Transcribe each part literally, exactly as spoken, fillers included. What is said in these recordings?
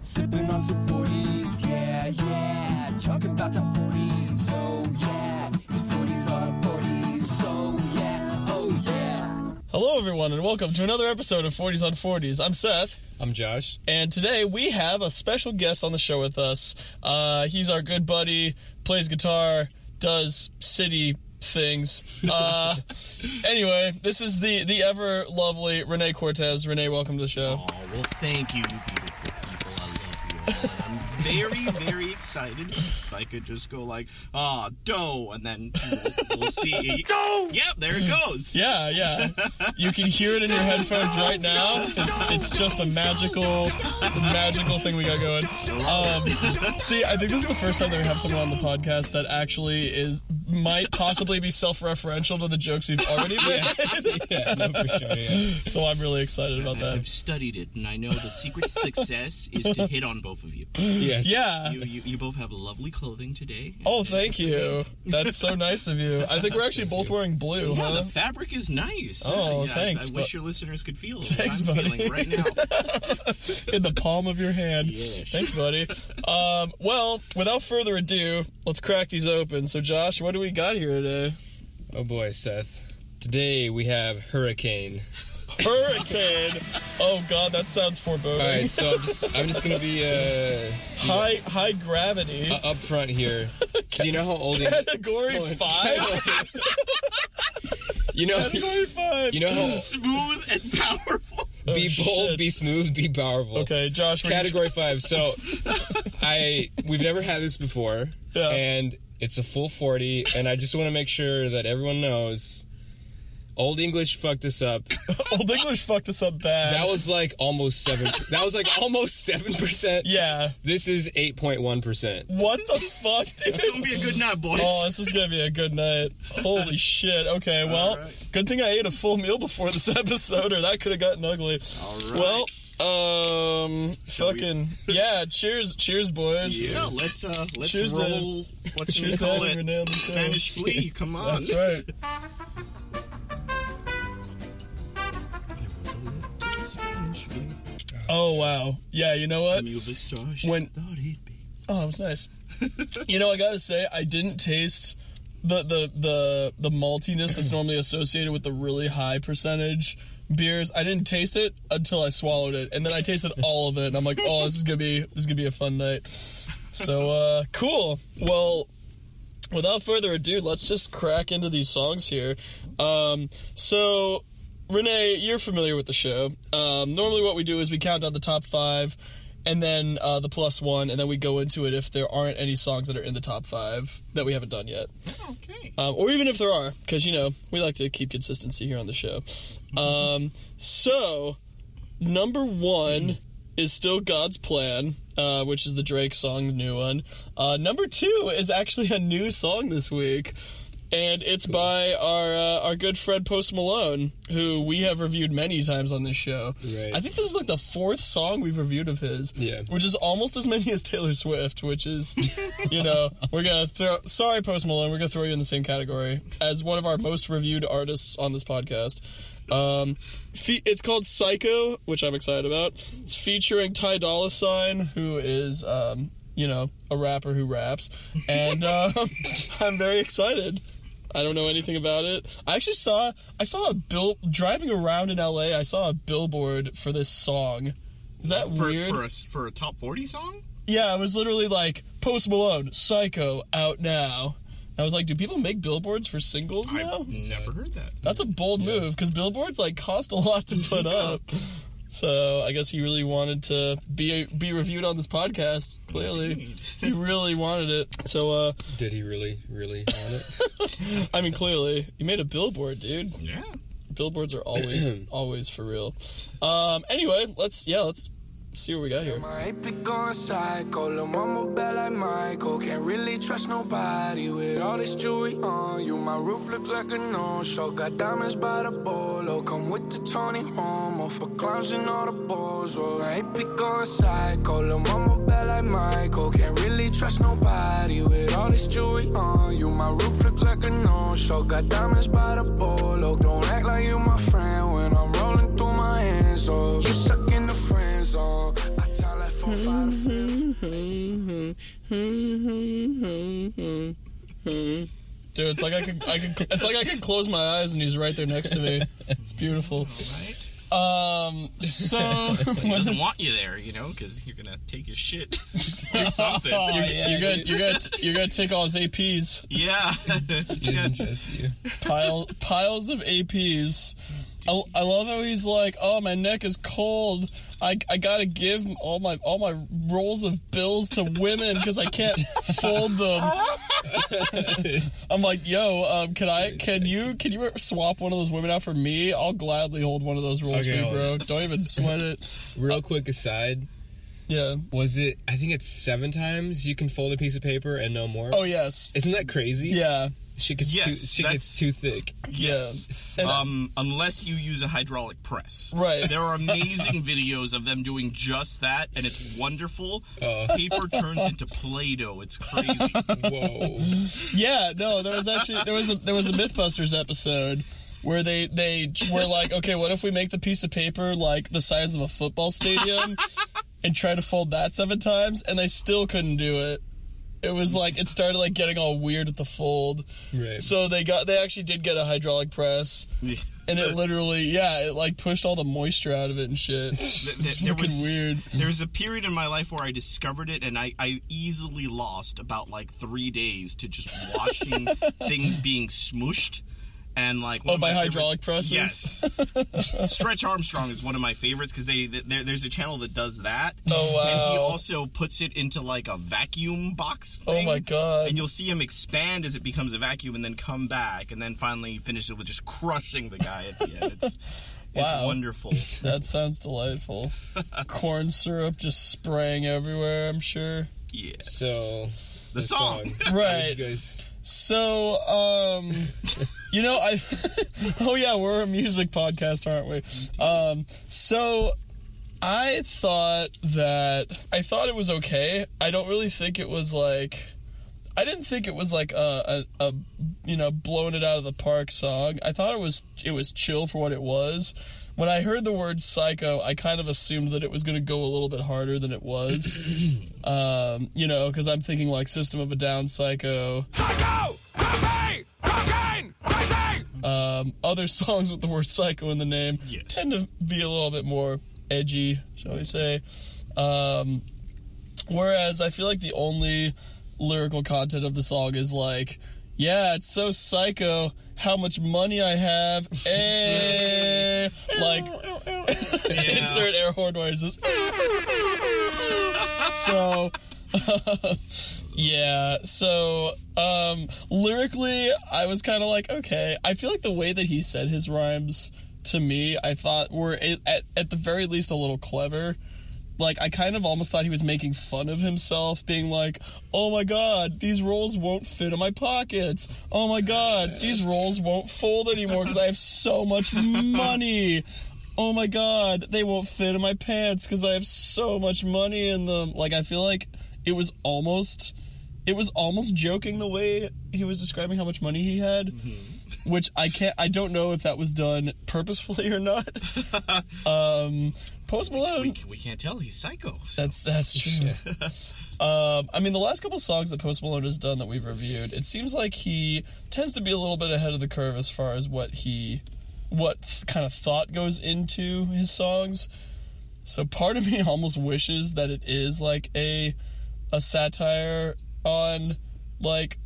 Sipping on some forties, yeah, yeah. Talking about the forties, so yeah. These forties are forties, so yeah, oh yeah. Hello, everyone, and welcome to another episode of forties on forties. I'm Seth. I'm Josh. And today we have a special guest on the show with us. Uh, he's our good buddy, plays guitar, does city things. Uh, anyway, this is the, the ever-lovely Renee Cortez. Renee, welcome to the show. Oh, well, thank you, I'm very, very excited. If I could just go like, ah, oh, dough, and then we'll, we'll see. Dough! Yep, there it goes. Yeah, yeah. You can hear it in your headphones right now. It's it's just a magical, it's a magical thing we got going. Um, see, I think this is the first time that we have someone on the podcast that actually is might possibly be self-referential to the jokes we've already made. Yeah, yeah, no, for sure, yeah. So I'm really excited about that. I've studied it, and I know the secret to success is to hit on both of you. Yes. Yeah. You, you, you both have lovely clothing today. Oh, thank you. That's so nice of you. I think we're actually both wearing blue, yeah, huh? The fabric is nice. Oh, uh, yeah, thanks. I, I wish your listeners could feel what I'm feeling right now. In the palm of your hand. Yeah. Thanks, buddy. Um, well, without further ado, let's crack these open. So, Josh, what do we got here today? Oh, boy, Seth. Today we have Hurricane. Hurricane. Oh God, that sounds foreboding. All right, so I'm just, I'm just gonna be uh, high you know, high gravity uh, up front here. So you know how old category in, five. Category, you know category five. You know how smooth and powerful. Oh, be bold, shit. Be smooth, be powerful. Okay, Josh. Category five. So I we've never had this before, yeah. And it's a full forty. And I just want to make sure that everyone knows. Old English fucked us up. Old English fucked us up bad. That was like almost seven. That was like almost seven percent. Yeah. This is eight point one percent. What the fuck? Dude? It's gonna be a good night, boys. Oh, this is gonna be a good night. Holy shit. Okay. Well, right. Good thing I ate a full meal before this episode, or that could have gotten ugly. All right. Well. Um, Shall fucking, we? Yeah, cheers, cheers, boys. Yeah, let's, uh, let's cheers roll, to, what should we call it, Spanish flea, come on. That's right. Oh, wow. Yeah, you know what? When, oh, that was nice. You know, I gotta say, I didn't taste the, the, the, the maltiness that's normally associated with the really high percentage beers. I didn't taste it until I swallowed it, and then I tasted all of it, and I'm like, oh, this is gonna be, this is gonna be a fun night. So, uh, cool. Well, without further ado, let's just crack into these songs here. Um, so... Renee, you're familiar with the show. Um, normally what we do is we count down the top five, and then uh, the plus one, and then we go into it if there aren't any songs that are in the top five that we haven't done yet. Okay. Um, or even if there are, because, you know, we like to keep consistency here on the show. Um, so, number one is still God's Plan, uh, which is the Drake song, the new one. Uh, number two is actually a new song this week. And it's by our uh, our good friend Post Malone, who we have reviewed many times on this show. Right. I think this is like the fourth song we've reviewed of his, yeah. Which is almost as many as Taylor Swift, which is, you know, we're going to throw... Sorry, Post Malone, we're going to throw you in the same category as one of our most reviewed artists on this podcast. Um, fe- it's called Psycho, which I'm excited about. It's featuring Ty Dolla Sign, who is... Um, you know, a rapper who raps, and um, I'm very excited. I don't know anything about it. I actually saw, I saw a bill, driving around in L A, I saw a billboard for this song. Is that for, weird? For a, for a top forty song? Yeah, it was literally like, Post Malone, Psycho, out now. And I was like, do people make billboards for singles now? I've never heard that. That's a bold yeah. move, because billboards, like, cost a lot to put yeah. up. So I guess he really wanted to be be reviewed on this podcast. Clearly, he really wanted it. So uh, did he really, really want it? I mean, clearly, you made a billboard, dude. Yeah, billboards are always, always for real. Um, anyway, let's yeah, let's see what we got here. Might be going psycho, little mama bad like Michael. Can't really trust nobody with all this jewelry on you. My roof look like a no-show. Got diamonds by the bolo. Come with the Tony Romo for clowns and all the balls. Might be going psycho, little mama bad like Michael. Can't really trust nobody with all this jewelry on you. My roof look like a no-show. Got diamonds by the bolo. Don't act like you my friend when I'm rolling through my hands. Oh, you stuck in the friend zone. I tell that for five. Dude, it's like I could, I could, it's like I could close my eyes and he's right there next to me. It's beautiful. All right. Um. So he doesn't want you there, you know, because you're gonna take his shit. Or something. Oh, you're, yeah, you're gonna, you're gonna, you're gonna take all his A Ps. Yeah. Yeah. Just you. Pile, piles of A Ps. I, I love how he's like, oh, my neck is cold. I, I gotta give all my all my rolls of bills to women because I can't fold them. I'm like, yo, um, can I? Can you? Can you swap one of those women out for me? I'll gladly hold one of those rolls okay, for you, bro. Don't even sweat it. Real uh, quick aside. Yeah. Was it? I think it's seven times you can fold a piece of paper and no more. Oh yes. Isn't that crazy? Yeah. Shit gets, yes, too, shit gets too thick. Yes. Yeah. Um, I, unless you use a hydraulic press. Right. There are amazing videos of them doing just that, and it's wonderful. Uh. Paper turns into Play-Doh. It's crazy. Whoa. Yeah, no, there was actually, there was a, there was a Mythbusters episode where they, they were like, okay, what if we make the piece of paper, like, the size of a football stadium and try to fold that seven times, and they still couldn't do it. It was like, it started like getting all weird at the fold. Right. So they got, they actually did get a hydraulic press. Yeah. And it literally, yeah, it like pushed all the moisture out of it and shit. It's there was, weird. There was a period in my life where I discovered it, and I, I easily lost about like three days to just watching things being smooshed. And like, oh, by hydraulic presses? Yes. Stretch Armstrong is one of my favorites because they, they there's a channel that does that. Oh, wow. And he also puts it into like a vacuum box thing. Oh, my God. And you'll see him expand as it becomes a vacuum and then come back and then finally finish it with just crushing the guy at the end. It's, wow. It's wonderful. That sounds delightful. Corn syrup just spraying everywhere, I'm sure. Yes. So, the, the song. song. Right. You guys... So, um, you know, I, oh yeah, we're a music podcast, aren't we? Um, so I thought that, I thought it was okay. I don't really think it was like, I didn't think it was like a, a, a, you know, blowing it out of the park song. I thought it was, it was chill for what it was. When I heard the word psycho, I kind of assumed that it was going to go a little bit harder than it was. Um, you know, because I'm thinking like System of a Down, Psycho. Psycho! Crazy! Cocaine! Crazy! Um, other songs with the word psycho in the name yeah. tend to be a little bit more edgy, shall we say. Um, whereas I feel like the only lyrical content of the song is like, yeah, it's so psycho how much money I have. Eh, like, insert air horn noises. So, yeah. So, um, lyrically, I was kind of like, okay. I feel like the way that he said his rhymes to me, I thought were at, at the very least a little clever. Like, I kind of almost thought he was making fun of himself, being like, oh, my God, these rolls won't fit in my pockets. Oh, my God, these rolls won't fold anymore because I have so much money. Oh, my God, they won't fit in my pants because I have so much money in them. Like, I feel like it was almost, it was almost joking the way he was describing how much money he had. Mm-hmm. Which I can't, I don't know if that was done purposefully or not. Um, Post Malone. We, we, we can't tell, he's psycho. So. That's that's true. Yeah. um, I mean, the last couple songs that Post Malone has done that we've reviewed, it seems like he tends to be a little bit ahead of the curve as far as what he, what th- kind of thought goes into his songs. So part of me almost wishes that it is like a, a satire on like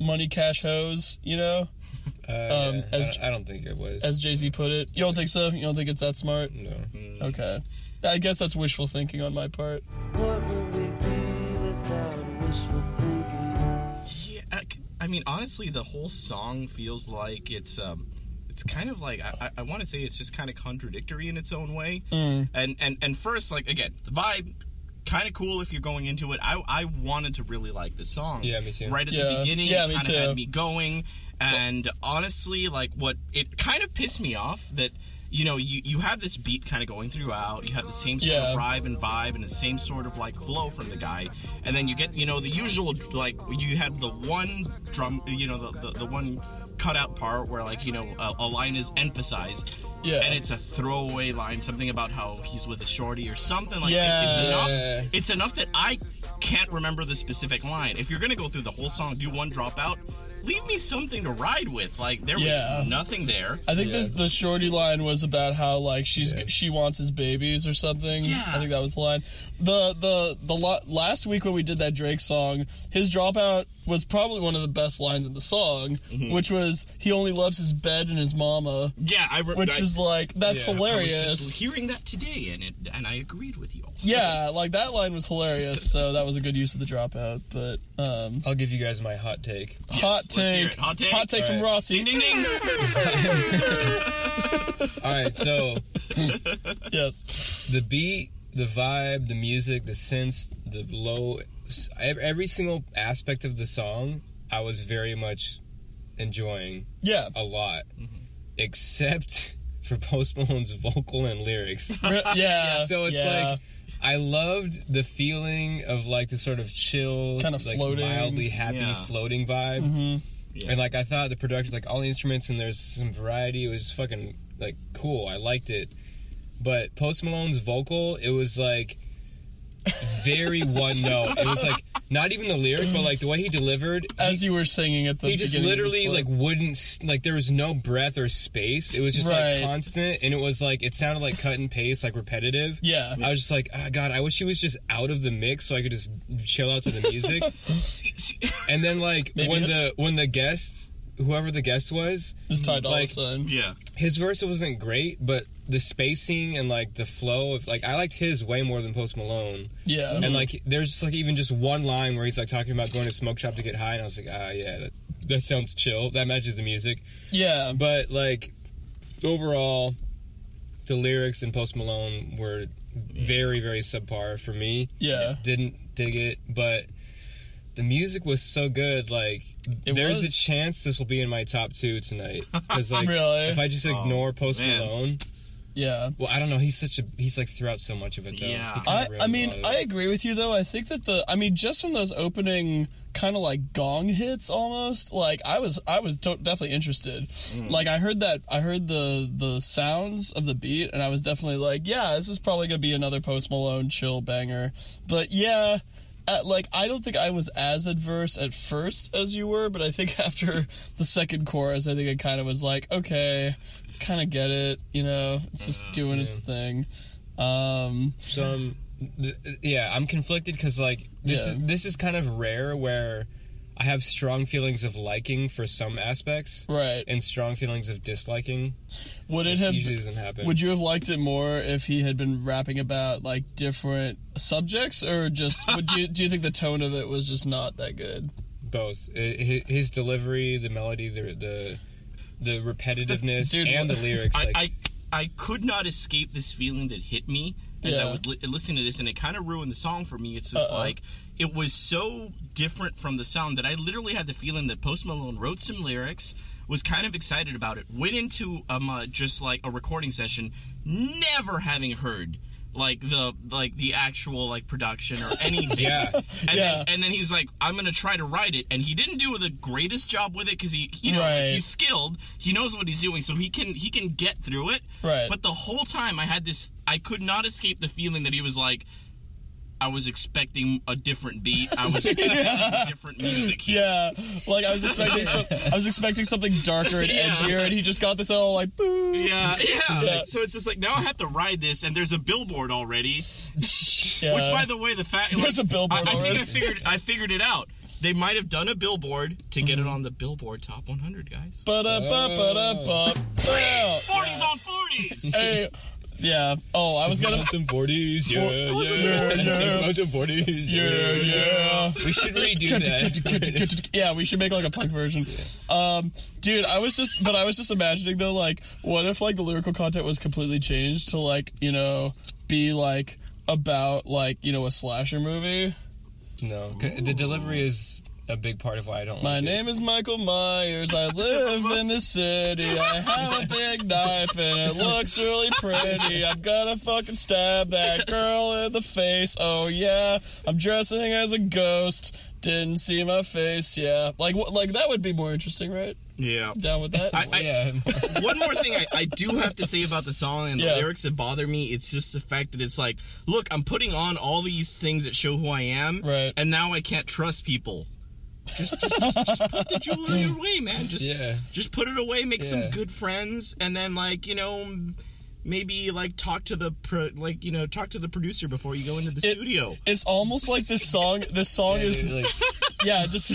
money, cash, hoes, you know? Uh, um, yeah, as, I don't think it was. As Jay-Z put it. You don't think so? You don't think it's that smart? No. Okay. I guess that's wishful thinking on my part. What would we be without wishful thinking? Yeah, I mean, honestly, the whole song feels like it's... Um, it's kind of like, I, I want to say it's just kind of contradictory in its own way. Mm. And, and, and first, like, again, the vibe... kind of cool if you're going into it. I I wanted to really like this song. Yeah, me too. Right at yeah. the beginning, yeah, it kind of had me going. And well, honestly, like, what it kind of pissed me off that, you know, you, you have this beat kind of going throughout. You have the same sort yeah. of vibe and vibe and the same sort of, like, flow from the guy. And then you get, you know, the usual, like, you have the one drum, you know, the, the, the one... cut out part where, like, you know, a, a line is emphasized, yeah, and it's a throwaway line, something about how he's with a shorty or something like yeah, that. It's enough, yeah, yeah. it's enough that I can't remember the specific line. If you're going to go through the whole song, do one dropout, leave me something to ride with. Like, there was yeah. nothing there. I think yeah. the, the shorty line was about how, like, she's yeah. she wants his babies or something. Yeah. I think that was the line. The the the lo- Last week when we did that Drake song, his dropout was probably one of the best lines in the song, mm-hmm. which was, he only loves his bed and his mama. Yeah, I re- Which I, is, like, that's yeah, hilarious. I was just hearing that today, and, it, and I agreed with you all. Yeah, like, that line was hilarious, so that was a good use of the dropout, but... Um, I'll give you guys my hot take. Yes. Hot Take. Hot take. Hot take right. from Rossi. Ding, ding, ding. All right, so yes, the beat, the vibe, the music, the synths, the low, every single aspect of the song, I was very much enjoying. Yeah, a lot, mm-hmm. except for Post Malone's vocal and lyrics. yeah, so it's yeah. like. I loved the feeling of, like, the sort of chill, kind of like floating, mildly happy, yeah. floating vibe. Mm-hmm. Yeah. And, like, I thought the production, like, all the instruments and there's some variety. It was fucking, like, cool. I liked it. But Post Malone's vocal, it was, like, very one note. It was, like, not even the lyric, but, like, the way he delivered. As he, you were singing at the he beginning. He just literally, like, wouldn't, like, there was no breath or space. It was just, right. like, constant, and it was, like, it sounded like cut and paste, like, repetitive. Yeah. I was just like, oh, God, I wish he was just out of the mix so I could just chill out to the music. And then, like, Maybe when the when the guests, whoever the guest was. Just Ty Dolla Sign. Yeah. His verse wasn't great, but the spacing and, like, the flow of, like, I liked his way more than Post Malone. Yeah. And, like, there's just, like, even just one line where he's, like, talking about going to smoke shop to get high, and I was like, ah, yeah, that, that sounds chill. That matches the music. Yeah. But, like, overall, the lyrics in Post Malone were very, very subpar for me. Yeah. Didn't dig it, but... The music was so good, like, it there's was. a chance this will be in my top two tonight. Because, like, really? if I just ignore oh, Post Malone... Man. Yeah. Well, I don't know, he's such a... He's, like, throughout so much of it, though. Yeah. I, I mean, I agree with you, though. I think that the... I mean, just from those opening... kind of like gong hits almost, like I was I was to- definitely interested. Mm. Like I heard that I heard the the sounds of the beat and I was definitely like, yeah, this is probably gonna be another Post Malone chill banger. But yeah, at, like I don't think I was as adverse at first as you were, but I think after the second chorus I think I kind of was like, okay, kind of get it, you know, it's just uh, doing yeah. its thing. Um, Some yeah, I'm conflicted because like this yeah. is this is kind of rare where I have strong feelings of liking for some aspects, right, and strong feelings of disliking. Would it have usually doesn't happen? Would you have liked it more if he had been rapping about like different subjects, or just would do you, do you think the tone of it was just not that good? Both, it, his delivery, the melody, the the, the repetitiveness, Dude, and the lyrics. I, like, I I could not escape this feeling that hit me. As yeah. I would li- listen to this, and it kind of ruined the song for me. It's just Uh-oh. like, it was so different from the sound that I literally had the feeling that Post Malone wrote some lyrics, was kind of excited about it, went into um, uh, just like a recording session, never having heard like the like the actual like production or anything. yeah. And, yeah. Then, and then he's like, I'm gonna try to write it, and he didn't do the greatest job with it because he, you know, right. like, he's skilled, he knows what he's doing, so he can he can get through it. Right. But the whole time I had this, I could not escape the feeling that he was like, I was expecting a different beat. I was expecting yeah. different music here. Yeah, like I was expecting, some, I was expecting something darker and yeah. edgier, and he just got this all like, boom. Yeah, yeah. yeah. Like, so it's just like now I have to ride this, and there's a billboard already. Yeah. Which, by the way, the fact there's like, a billboard. I, I think I figured, I figured it out. They might have done a billboard to get mm-hmm. it on the Billboard Top one hundred, guys. Ba-da-ba-ba-da-ba. forties on forties. Hey. Yeah. Oh, I was gonna Mountain forties. Yeah, yeah, yeah. Mountain forties. Yeah, yeah. We should redo that. Yeah, we should make like a punk version. Um, dude, I was just, but I was just imagining though, like, what if like the lyrical content was completely changed to like, you know, be like about like, you know, a slasher movie? No, the delivery is a big part of why I don't. My name it. is Michael Myers. I live in the city. I have a big knife and it looks really pretty. I'm gonna fucking stab that girl in the face. Oh yeah, I'm dressing as a ghost. Didn't see my face. Yeah, like like that would be more interesting, right? Yeah, down with that. I, I, yeah. One more thing I, I do have to say about the song and the yeah. lyrics that bother me. It's just the fact that it's like, look, I'm putting on all these things that show who I am, right? And now I can't trust people. Just, just, just, just put the jewelry away, man. Just, yeah. just put it away. Make yeah. some good friends, and then, like, you know, maybe like talk to the pro, like you know talk to the producer before you go into the it, studio. It's almost like this song. This song yeah, is. Dude, like- Yeah, just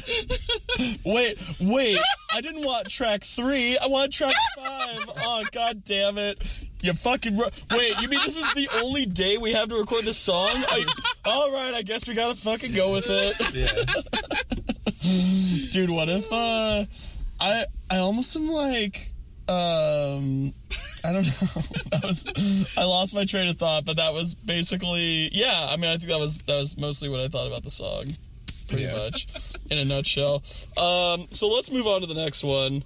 wait, wait. I didn't want track three. I want track five. Oh, god damn it! You fucking ro- wait. You mean this is the only day we have to record this song? I, all right, I guess we gotta fucking go with it. Yeah. Dude, what if uh, I I almost am like um I don't know. That was I lost my train of thought, but that was basically yeah. I mean, I think that was that was mostly what I thought about the song. Pretty yeah. much, in a nutshell. Um, so let's move on to the next one.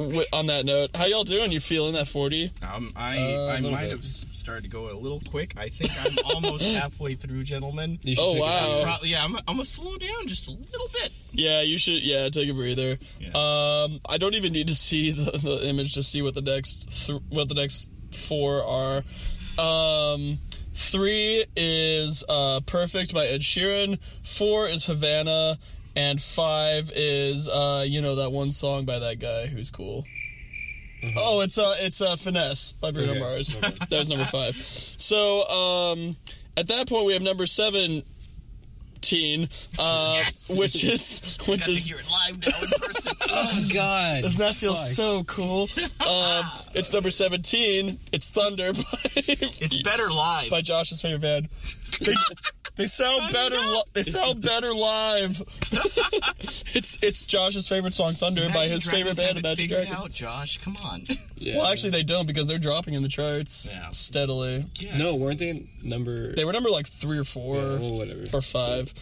Wait, on that note, how y'all doing? You feeling that forty? Um, I uh, I might bit. have started to go a little quick. I think I'm almost halfway through, gentlemen. You oh wow! Probably, yeah, I'm, I'm gonna slow down just a little bit. Yeah, you should. Yeah, take a breather. Yeah. Um, I don't even need to see the, the image to see what the next th- what the next four are. Um. Three is uh, Perfect by Ed Sheeran. Four is Havana. And five is, uh, you know, that one song by that guy who's cool. Mm-hmm. Oh, it's uh, it's uh, Finesse by Bruno okay. Mars. That was number five. So, um, at that point, we have number seven... Uh, yes. Which is which is you're live now in person. Oh god, doesn't that feel Fuck. so cool? Um, it's number seventeen. It's Thunder. By, it's better live by Josh's favorite band. They, they sound better. Li- they sound better live. it's it's Josh's favorite song, Thunder, Imagine by his Dragons favorite band, Imagine Dragons. Out, Josh, come on. Yeah. Well, actually, they don't because they're dropping in the charts yeah. steadily. Yeah, no, weren't they number? They were number like three or four, yeah, well, whatever, or five.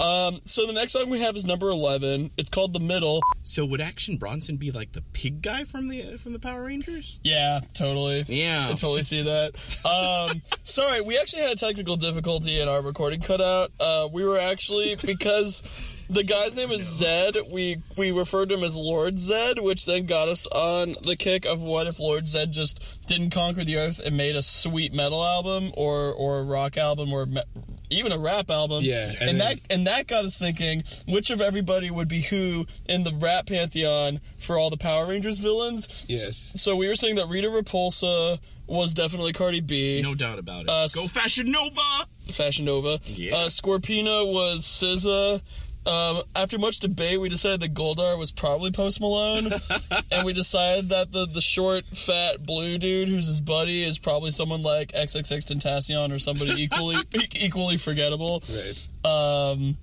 Um, so the next song we have is number eleven. It's called The Middle. So would Action Bronson be like the pig guy from the from the Power Rangers? Yeah, totally. Yeah, I totally see that. Um, sorry, we actually had a technical difficulty in our recording cutout. Uh, we were actually because the guy's name is Zedd. We we referred to him as Lord Zedd, which then got us on the kick of what if Lord Zedd just didn't conquer the earth and made a sweet metal album or or a rock album or. Me- Even a rap album, yeah, and, and that and that got us thinking: which of everybody would be who in the rap pantheon for all the Power Rangers villains? Yes. So we were saying that Rita Repulsa was definitely Cardi B, no doubt about it. Uh, Go Fashion Nova! Fashion Nova. Yeah. Uh, Scorpina was S Z A. Um, after much debate, we decided that Goldar was probably Post Malone, and we decided that the, the short, fat, blue dude who's his buddy is probably someone like XXXTentacion or somebody equally equally forgettable. Right. Um,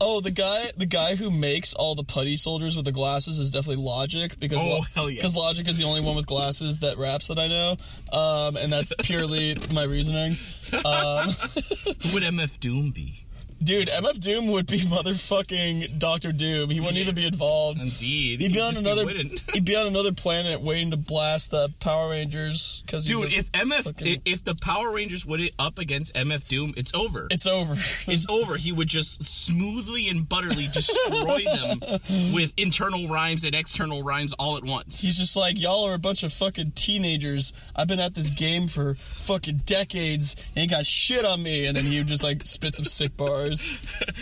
oh, the guy the guy who makes all the putty soldiers with the glasses is definitely Logic because oh, lo- hell yeah. Logic is the only one with glasses that raps that I know, um, and that's purely my reasoning. Um, who would M F Doom be? Dude, M F Doom would be motherfucking Doctor Doom. He wouldn't yeah. even be involved. Indeed. He'd be, he on another, be he'd be on another planet waiting to blast the Power Rangers. Cause Dude, he's if M F fucking... if the Power Rangers would up against M F Doom, it's over. It's over. It's over. He would just smoothly and butterly destroy them with internal rhymes and external rhymes all at once. He's just like, y'all are a bunch of fucking teenagers. I've been at this game for fucking decades. And ain't got shit on me. And then he would just like spit some sick bars.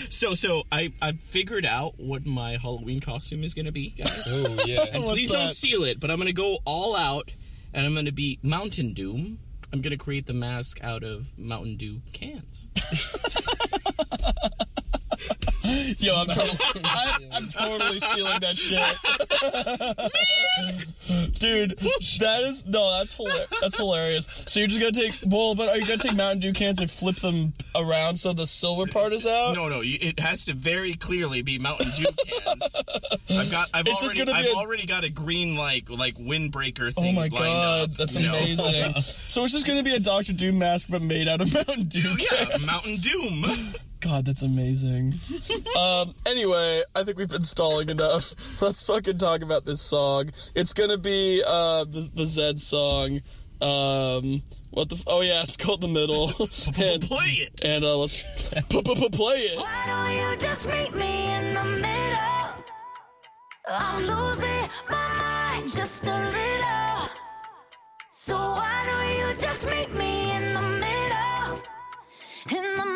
So, so I, I figured out what my Halloween costume is going to be, guys. Oh, yeah. And please don't seal it, but I'm going to go all out, and I'm going to be Mountain Doom. I'm going to create the mask out of Mountain Dew cans. Yo, I'm totally, I, I'm totally stealing that shit. Dude, that is no. That's hilarious. That's hilarious. So you're just gonna take well, but are you gonna take Mountain Dew cans and flip them around so the silver part is out? No, no. It has to very clearly be Mountain Dew cans. I've got. I've it's already. I've a... already got a green like like windbreaker thing. Oh my god, up, that's amazing. Know? So it's just gonna be a Doctor Doom mask, but made out of Mountain Dew. Dude, cans. Yeah, Mountain Doom. God, that's amazing. um, anyway, I think we've been stalling enough. Let's fucking talk about this song. It's gonna be uh, the, the Zedd song. Um, what the? F- oh yeah, it's called The Middle. and, play it. And uh, let's play it. Why don't you just meet me in the middle? I'm losing my mind just a little. So why don't you just meet me in the middle? In the middle.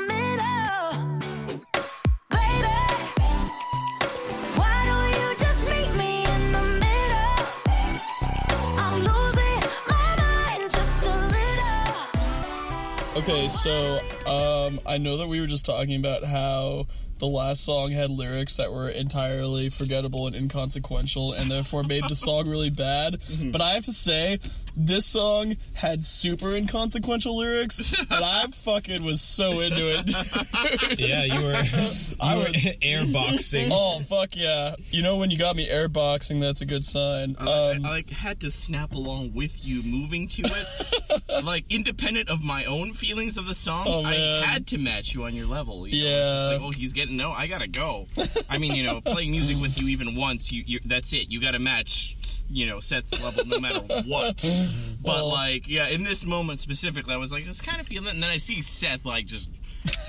Okay, so um, I know that we were just talking about how the last song had lyrics that were entirely forgettable and inconsequential and therefore made the song really bad. Mm-hmm. But I have to say, this song had super inconsequential lyrics, but I fucking was so into it, dude. Yeah, you were, you I were was airboxing. Oh, fuck yeah. You know when you got me airboxing, that's a good sign. I, um, I, I like, had to snap along with you moving to it. Like, independent of my own feelings of the song, oh, I had to match you on your level. You yeah. know? It's just like, oh, he's getting no, I gotta go. I mean, you know, playing music with you even once, you, you that's it. You gotta match, you know, Seth's level no matter what. But, well, like, yeah, in this moment specifically, I was like, I was kind of feeling it. And then I see Seth, like, just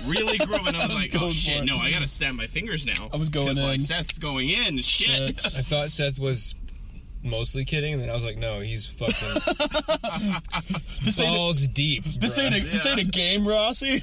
really grooving. I was, I was like, oh, shit, no, I gotta snap my fingers now. I was going in. Because, like, Seth's going in. Shit. Shit. I thought Seth was mostly kidding, and then I was like, no, he's fucking balls a, deep. This ain't, a, yeah. this ain't a game, Rossi.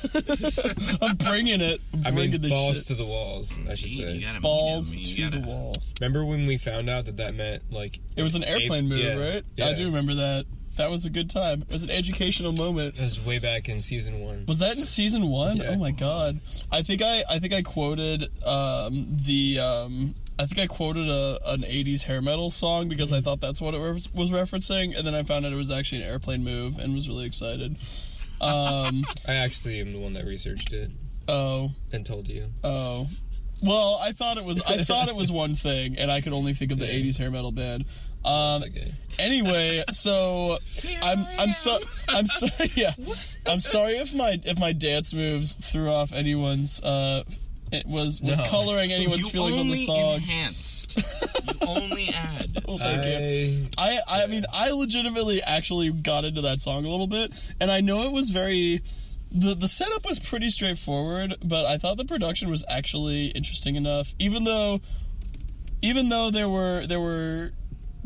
I'm bringing it. I'm I bringing mean, this balls shit. to the walls, I should say. Balls mean, to gotta... the wall. Remember when we found out that that meant, like... It was an airplane a- move, yeah, right? Yeah. I do remember that. That was a good time. It was an educational moment. That was way back in season one. Was that in season one? Yeah. Oh, my God. I think I, I, think I quoted um, the... Um, I think I quoted a, an eighties hair metal song because I thought that's what it was, was referencing, and then I found out it was actually an airplane move and was really excited. Um, I actually am the one that researched it. Oh. And told you. Oh. Well, I thought it was I thought it was one thing, and I could only think of the yeah. eighties hair metal band. Um, okay. Anyway, so I'm I'm so I'm sorry yeah I'm sorry if my if my dance moves threw off anyone's. Uh, It was, was no. coloring anyone's you feelings on the song. You only enhanced. You only add. Oh, I, I, I mean, I legitimately actually got into that song a little bit, and I know it was very... The the setup was pretty straightforward, but I thought the production was actually interesting enough, even though even though there were there were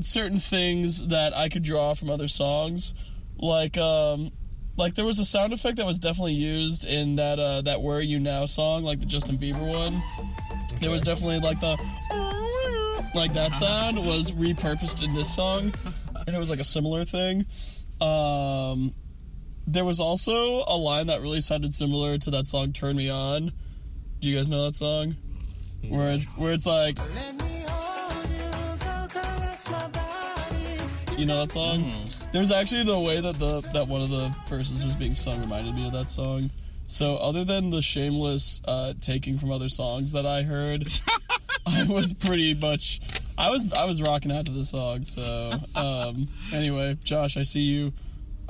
certain things that I could draw from other songs, like... um Like, there was a sound effect that was definitely used in that, uh, that Where Are You Now song, like the Justin Bieber one. Okay. There was definitely, like, the... Like, that sound was repurposed in this song, and it was, like, a similar thing. Um, there was also a line that really sounded similar to that song, Turn Me On. Do you guys know that song? Where it's, where it's like... Let me hold you, go caress my body. You know that song? Mm. There's actually the way that the that one of the verses was being sung reminded me of that song. So other than the shameless uh, taking from other songs that I heard, I was pretty much I was I was rocking out to the song. So um, anyway, Josh, I see you,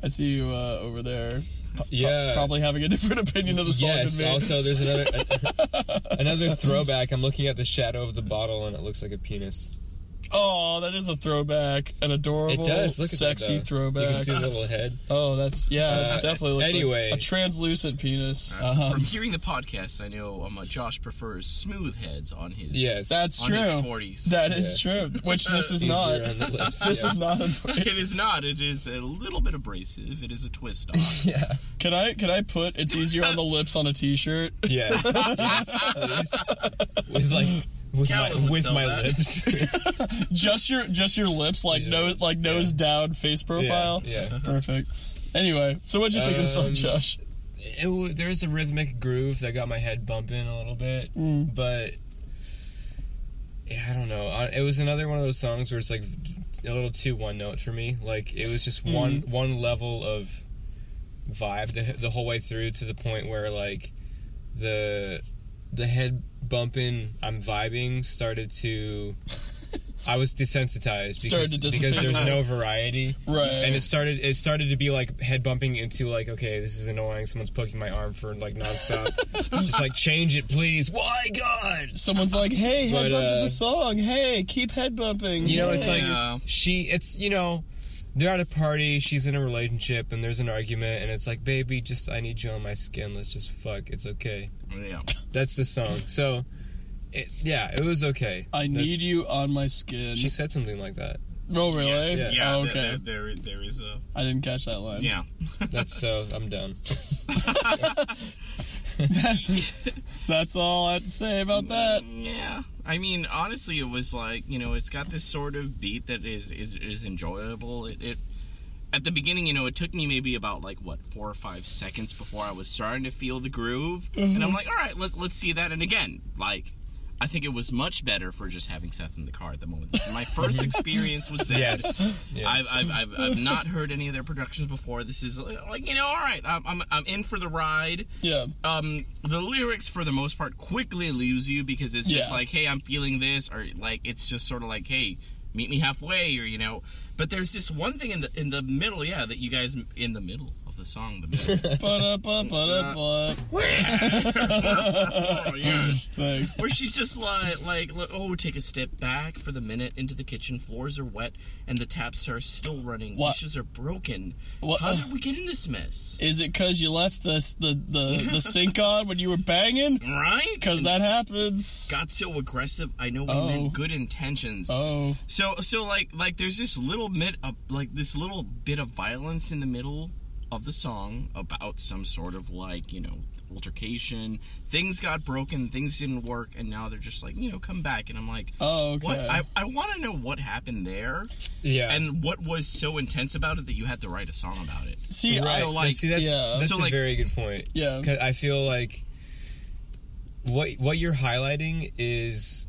I see you uh, over there. P- yeah, probably having a different opinion of the song. Yes. Than me. Also, there's another another throwback. I'm looking at the shadow of the bottle, and it looks like a penis. Oh, that is a throwback. An adorable, sexy that, throwback. You can see the little head. Oh, that's, yeah, uh, it definitely looks anyway. Like a translucent penis. Uh, um, from hearing the podcast, I know um, Josh prefers smooth heads on his yes. That's on true. His forties. That is yeah. true, which this is not. Lips, this yeah. is not. It is not. It is a little bit abrasive. It is a twist on. Yeah. Can I Can I put It's Easier on the Lips on a t-shirt? Yeah. Yes, with like... With Calum my, with my lips, just your just your lips, like nose like nose yeah. down, face profile. Yeah, yeah. Perfect. Anyway, so what'd you think um, of the song, Josh? It, there's a rhythmic groove that got my head bumping a little bit, mm. but yeah, I don't know. It was another one of those songs where it's like a little too one note for me. Like, it was just mm-hmm. one one level of vibe the, the whole way through, to the point where, like, the the head bumping, I'm vibing started to... I was desensitized because, because there's no variety. Right. And it started it started to be like head bumping into like, okay, this is annoying, someone's poking my arm for like nonstop. Just like, change it please. Why God? Someone's like, hey, head bump uh, to the song. Hey, keep head bumping. You know, yeah. It's like she it's you know, they're at a party, she's in a relationship, and there's an argument, and it's like, baby, just I need you on my skin, let's just fuck, it's okay. Yeah. That's the song. So It, yeah, it was okay. I That's, need you on my skin. She said something like that. Oh, really? Yes. Yeah, yeah oh, okay. There, there, there is a... I didn't catch that line. Yeah. That's so... I'm done. That's all I have to say about that. Yeah. I mean, honestly, it was like, you know, it's got this sort of beat that is is, is enjoyable. It, it At the beginning, you know, it took me maybe about, like, what, four or five seconds before I was starting to feel the groove. Mm-hmm. And I'm like, all right, let's, let's see that. And again, like... I think it was much better for just having Seth in the car at the moment. My first experience was Seth. Yes. Yeah. I've, I've, I've, I've not heard any of their productions before. This is like, you know, all right, I'm, I'm, I'm in for the ride. Yeah. Um, the lyrics, for the most part, quickly lose you because it's just yeah. like, hey, I'm feeling this, or like it's just sort of like, hey, meet me halfway, or you know. But there's this one thing in the in the middle, yeah, that you guys in the middle. The song, the middle. Oh, yes. Thanks. Where she's just like, like, oh, take a step back for the minute into the kitchen. Floors are wet and the taps are still running. What? Dishes are broken. What? How did we get in this mess? Is it because you left the the, the, the sink on when you were banging? Right? Because that happens. Got so aggressive. I know we oh. meant good intentions. Oh. So so like like there's this little bit of, like this little bit of violence in the middle of the song about some sort of, like, you know, altercation. Things got broken, things didn't work, and now they're just like, you know, come back. And I'm like, oh, okay. What? I, I want to know what happened there. Yeah. And what was so intense about it that you had to write a song about it. See, right. so like, See that's, yeah. that's so a like, very good point. Yeah. Because I feel like what what you're highlighting is,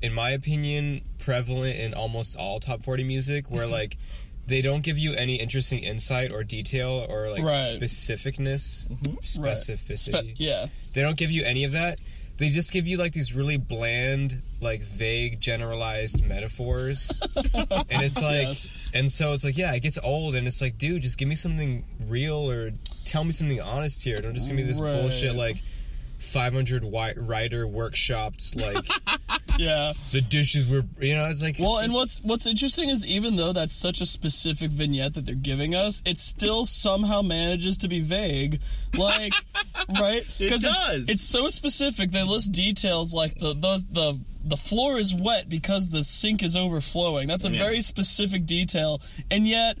in my opinion, prevalent in almost all top forty music, where, like, they don't give you any interesting insight or detail or, like, right. specificness, mm-hmm. specificity. Right. Spe- yeah. They don't give you any of that. They just give you, like, these really bland, like, vague, generalized metaphors. And it's like... Yes. And so it's like, yeah, it gets old, and it's like, dude, just give me something real or tell me something honest here. Don't just give me this right. bullshit, like... five hundred writer workshops, like, yeah, the dishes were, you know, it's like, well, and what's what's interesting is, even though that's such a specific vignette that they're giving us, it still somehow manages to be vague, like, right? It does. It's, it's so specific. They list details like the the the. The floor is wet because the sink is overflowing. That's a yeah. very specific detail, and yet.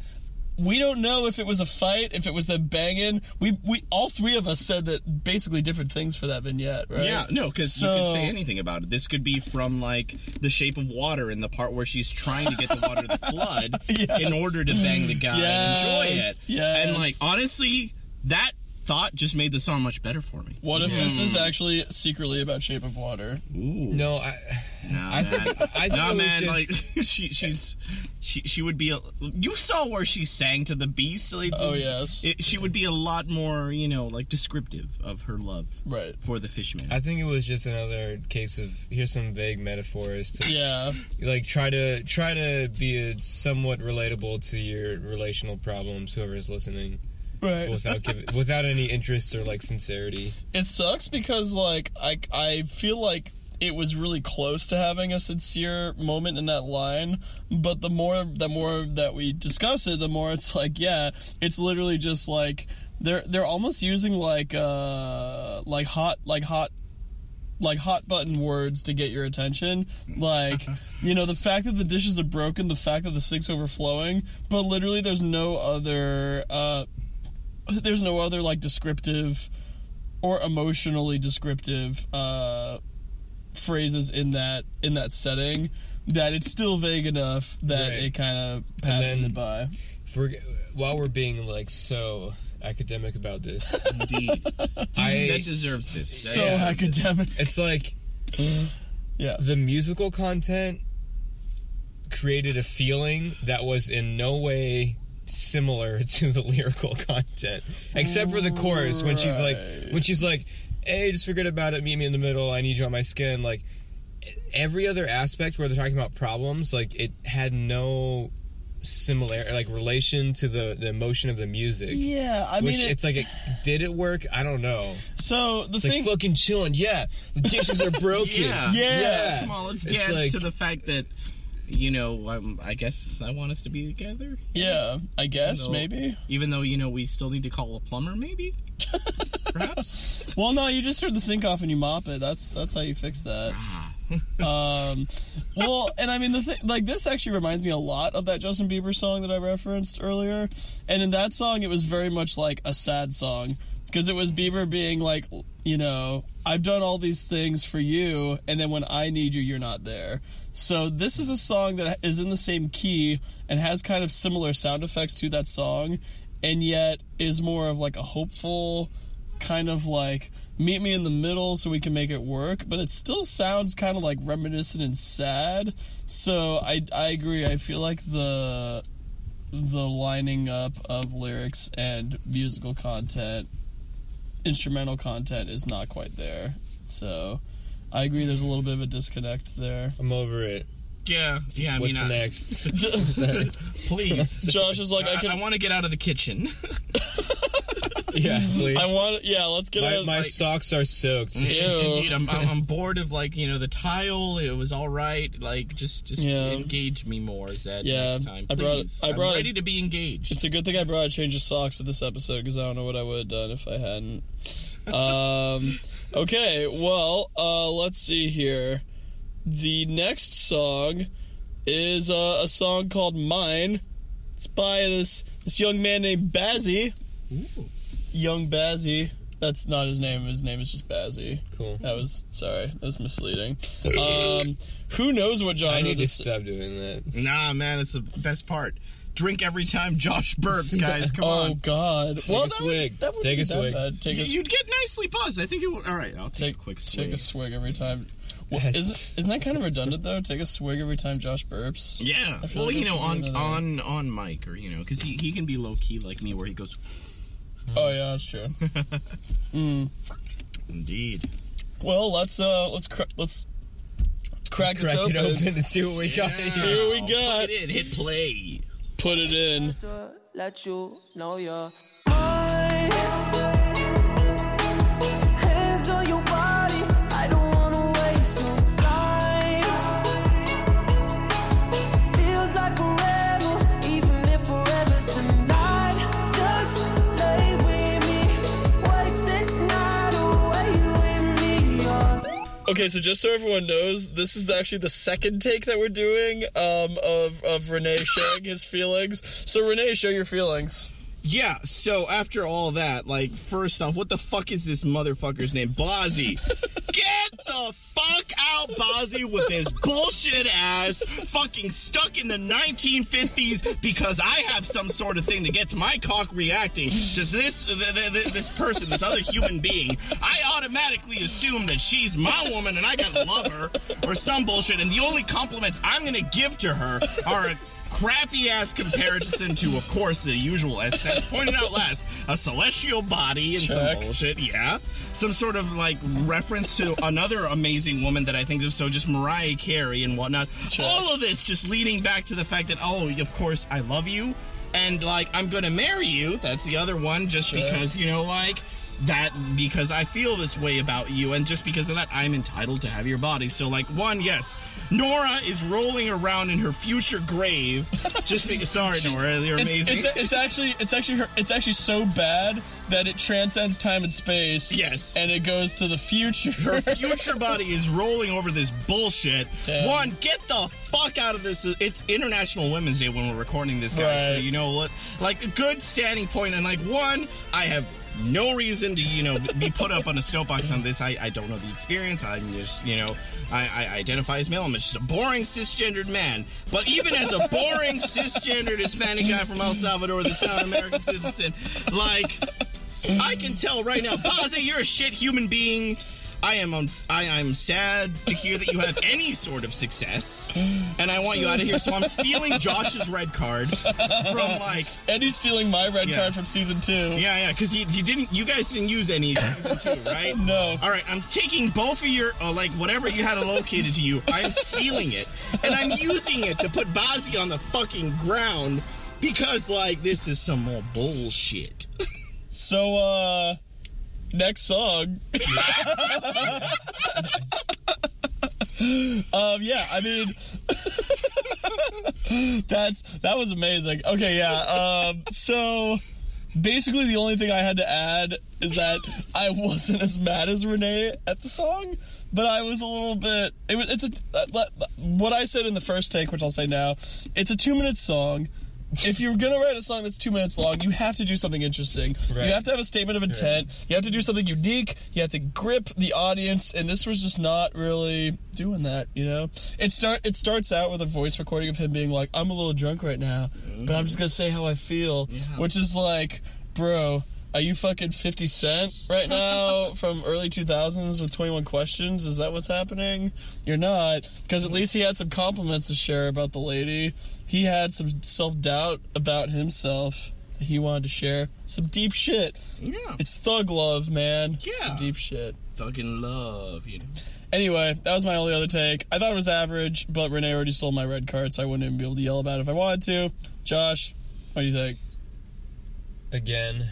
We don't know if it was a fight, if it was them banging. We we all three of us said that basically different things for that vignette, right? Yeah, no, because so, you could say anything about it. This could be from, like, The Shape of Water in the part where she's trying to get the water to flood yes. in order to bang the guy yes. and enjoy it. Yes. And, like, honestly, that thought just made the song much better for me. What if mm. this is actually secretly about Shape of Water? Ooh. No, I... No, I think, man. I think no, man, just... like, she, she's... She she would be... A, you saw where she sang to the beast. Like, oh, yes. It, she would be a lot more, you know, like, descriptive of her love right. for the fishman. I think it was just another case of, here's some vague metaphors to... Yeah. Like, try to try to be a, somewhat relatable to your relational problems, whoever's listening. Right. Without giving, without any interest or, like, sincerity. It sucks because, like, I, I feel like it was really close to having a sincere moment in that line, but the more the more that we discuss it, the more it's like, yeah, it's literally just, like, they're they're almost using, like, uh, like, hot, like, hot, like, hot button words to get your attention. Like, you know, the fact that the dishes are broken, the fact that the sink's overflowing, but literally there's no other... Uh, There's no other, like, descriptive or emotionally descriptive uh, phrases in that in that setting that it's still vague enough that right. it kind of passes then, it by. For, while we're being, like, so academic about this, indeed, I that deserves this. That so deserves academic. This. It's like yeah, the musical content created a feeling that was in no way similar to the lyrical content, except for the chorus when she's like, when she's like, "Hey, just forget about it. Meet me in the middle. I need you on my skin." Like every other aspect where they're talking about problems, like it had no similar like relation to the, the emotion of the music. Yeah, I which mean, it, it's like, it, did it work? I don't know. So the it's thing, like, fucking chilling. Yeah, the dishes are broken. yeah. yeah, yeah. Come on, let's dance like, to the fact that. You know, um, I guess I want us to be together. Yeah, I guess, even though, maybe. Even though, you know, we still need to call a plumber, maybe? Perhaps? Well, no, you just turn the sink off and you mop it. That's that's how you fix that. um, well, and I mean, the thing, like, this actually reminds me a lot of that Justin Bieber song that I referenced earlier. And in that song, it was very much like a sad song. Because it was Bieber being like, you know, I've done all these things for you, and then when I need you, you're not there. So this is a song that is in the same key and has kind of similar sound effects to that song, and yet is more of like a hopeful kind of like, meet me in the middle so we can make it work, but it still sounds kind of like reminiscent and sad. So I, I agree. I feel like the the lining up of lyrics and musical content, instrumental content, is not quite there. So I agree there's a little bit of a disconnect there. I'm over it. Yeah. Yeah. I What's mean, next? I, please. Josh is like, I, I can... I want to get out of the kitchen. Yeah, please. I want... Yeah, let's get my, out of... My like, socks are soaked. Ew. Indeed. I'm, I'm bored of, like, you know, the tile. It was all right. Like, just just yeah. engage me more, Zedd, yeah. next time. I brought, I brought I'm ready a, to be engaged. It's a good thing I brought a change of socks to this episode, because I don't know what I would have done if I hadn't. Um, okay, well, uh, let's see here. The next song is uh, a song called Mine. It's by this, this young man named Bazzi. Ooh. Young Bazzi. That's not his name. His name is just Bazzi. Cool. That was... Sorry. That was misleading. Um, who knows what genre this... I need this to stop doing that. Nah, man. It's the best part. Drink every time Josh burps, guys. Come oh, on. Oh, God. Take well, a swig. That would, that would take a swig. Take a, You'd get nicely buzzed. I think it would... All right. I'll take, take a quick swig. Take a swig every time... Well, yes. isn't, isn't that kind of redundant, though? Take a swig every time Josh burps? Yeah. Well, like you know, on another... on on mic, or, you know, because he, he can be low-key like me where he goes... Oh yeah, that's true. mm. Indeed. Well, let's uh, let's cr- let's crack, crack this open. It open and see what we got. Yeah. See what we got. Put it in. Hit play. Put it in. Let you know you're mine. Hands on your body. I don't wanna waste no time. Feels like forever, even if forever's tonight. Okay, so just so everyone knows, this is actually the second take that we're doing um, of of Renee sharing his feelings. So Renee, show your feelings. Yeah, so after all that, like, first off, what the fuck is this motherfucker's name? Bazzi. Get the fuck out, Bazzi, with his bullshit ass fucking stuck in the nineteen fifties because I have some sort of thing that gets my cock reacting. Does this, th- th- th- this person, this other human being, I automatically assume that she's my woman and I gotta love her or some bullshit, and the only compliments I'm gonna give to her are a crappy-ass comparison to, of course, the usual, as Seth pointed out last, a celestial body and Check. some bullshit, yeah. Some sort of, like, reference to another amazing woman that I think is so just Mariah Carey and whatnot. Check. All of this just leading back to the fact that, oh, of course, I love you, and, like, I'm gonna marry you. That's the other one, just Check. because, you know, like... that because I feel this way about you, and just because of that, I'm entitled to have your body. So, like, one, yes, Nora is rolling around in her future grave. Just because, sorry, She's, Nora, you're it's, amazing. It's, it's actually, it's actually, her, it's actually so bad that it transcends time and space. Yes, and it goes to the future. Her future body is rolling over this bullshit. Damn. One, get the fuck out of this. It's International Women's Day when we're recording this, guys. Right. So you know what? Like a good standing point, and like one, I have. No reason to, you know, be put up on a soapbox on this. I, I don't know the experience. I'm just, you know, I, I identify as male. I'm just a boring cisgendered man. But even as a boring cisgendered Hispanic guy from El Salvador that's not an American citizen, like, I can tell right now, Bazzi, you're a shit human being. I am on, I am sad to hear that you have any sort of success, and I want you out of here. So I'm stealing Josh's red card from like, and he's stealing my red yeah. card from season two. Yeah, yeah, because you, you didn't, you guys didn't use any season two, right? No. All right, I'm taking both of your uh, like whatever you had allocated to you. I'm stealing it, and I'm using it to put Bazzi on the fucking ground because like this is some more bullshit. So, uh, next song. um, yeah, I mean, that's, that was amazing. Okay, yeah, um, so basically the only thing I had to add is that I wasn't as mad as Renee at the song, but I was a little bit, it was, it's a, what I said in the first take, which I'll say now, it's a two minute song. If you're going to write a song that's two minutes long, you have to do something interesting. Right. You have to have a statement of intent. Right. You have to do something unique. You have to grip the audience, and this was just not really doing that, you know? It start it starts out with a voice recording of him being like, I'm a little drunk right now, but I'm just going to say how I feel, yeah. which is like, bro, are you fucking fifty Cent right now from early two thousands with twenty-one questions? Is that what's happening? You're not. Because at least he had some compliments to share about the lady. He had some self-doubt about himself that he wanted to share. Some deep shit. Yeah. It's thug love, man. Yeah. Some deep shit. Thuggin' love, you know. Anyway, that was my only other take. I thought it was average, but Renee already stole my red card, so I wouldn't even be able to yell about it if I wanted to. Josh, what do you think? Again...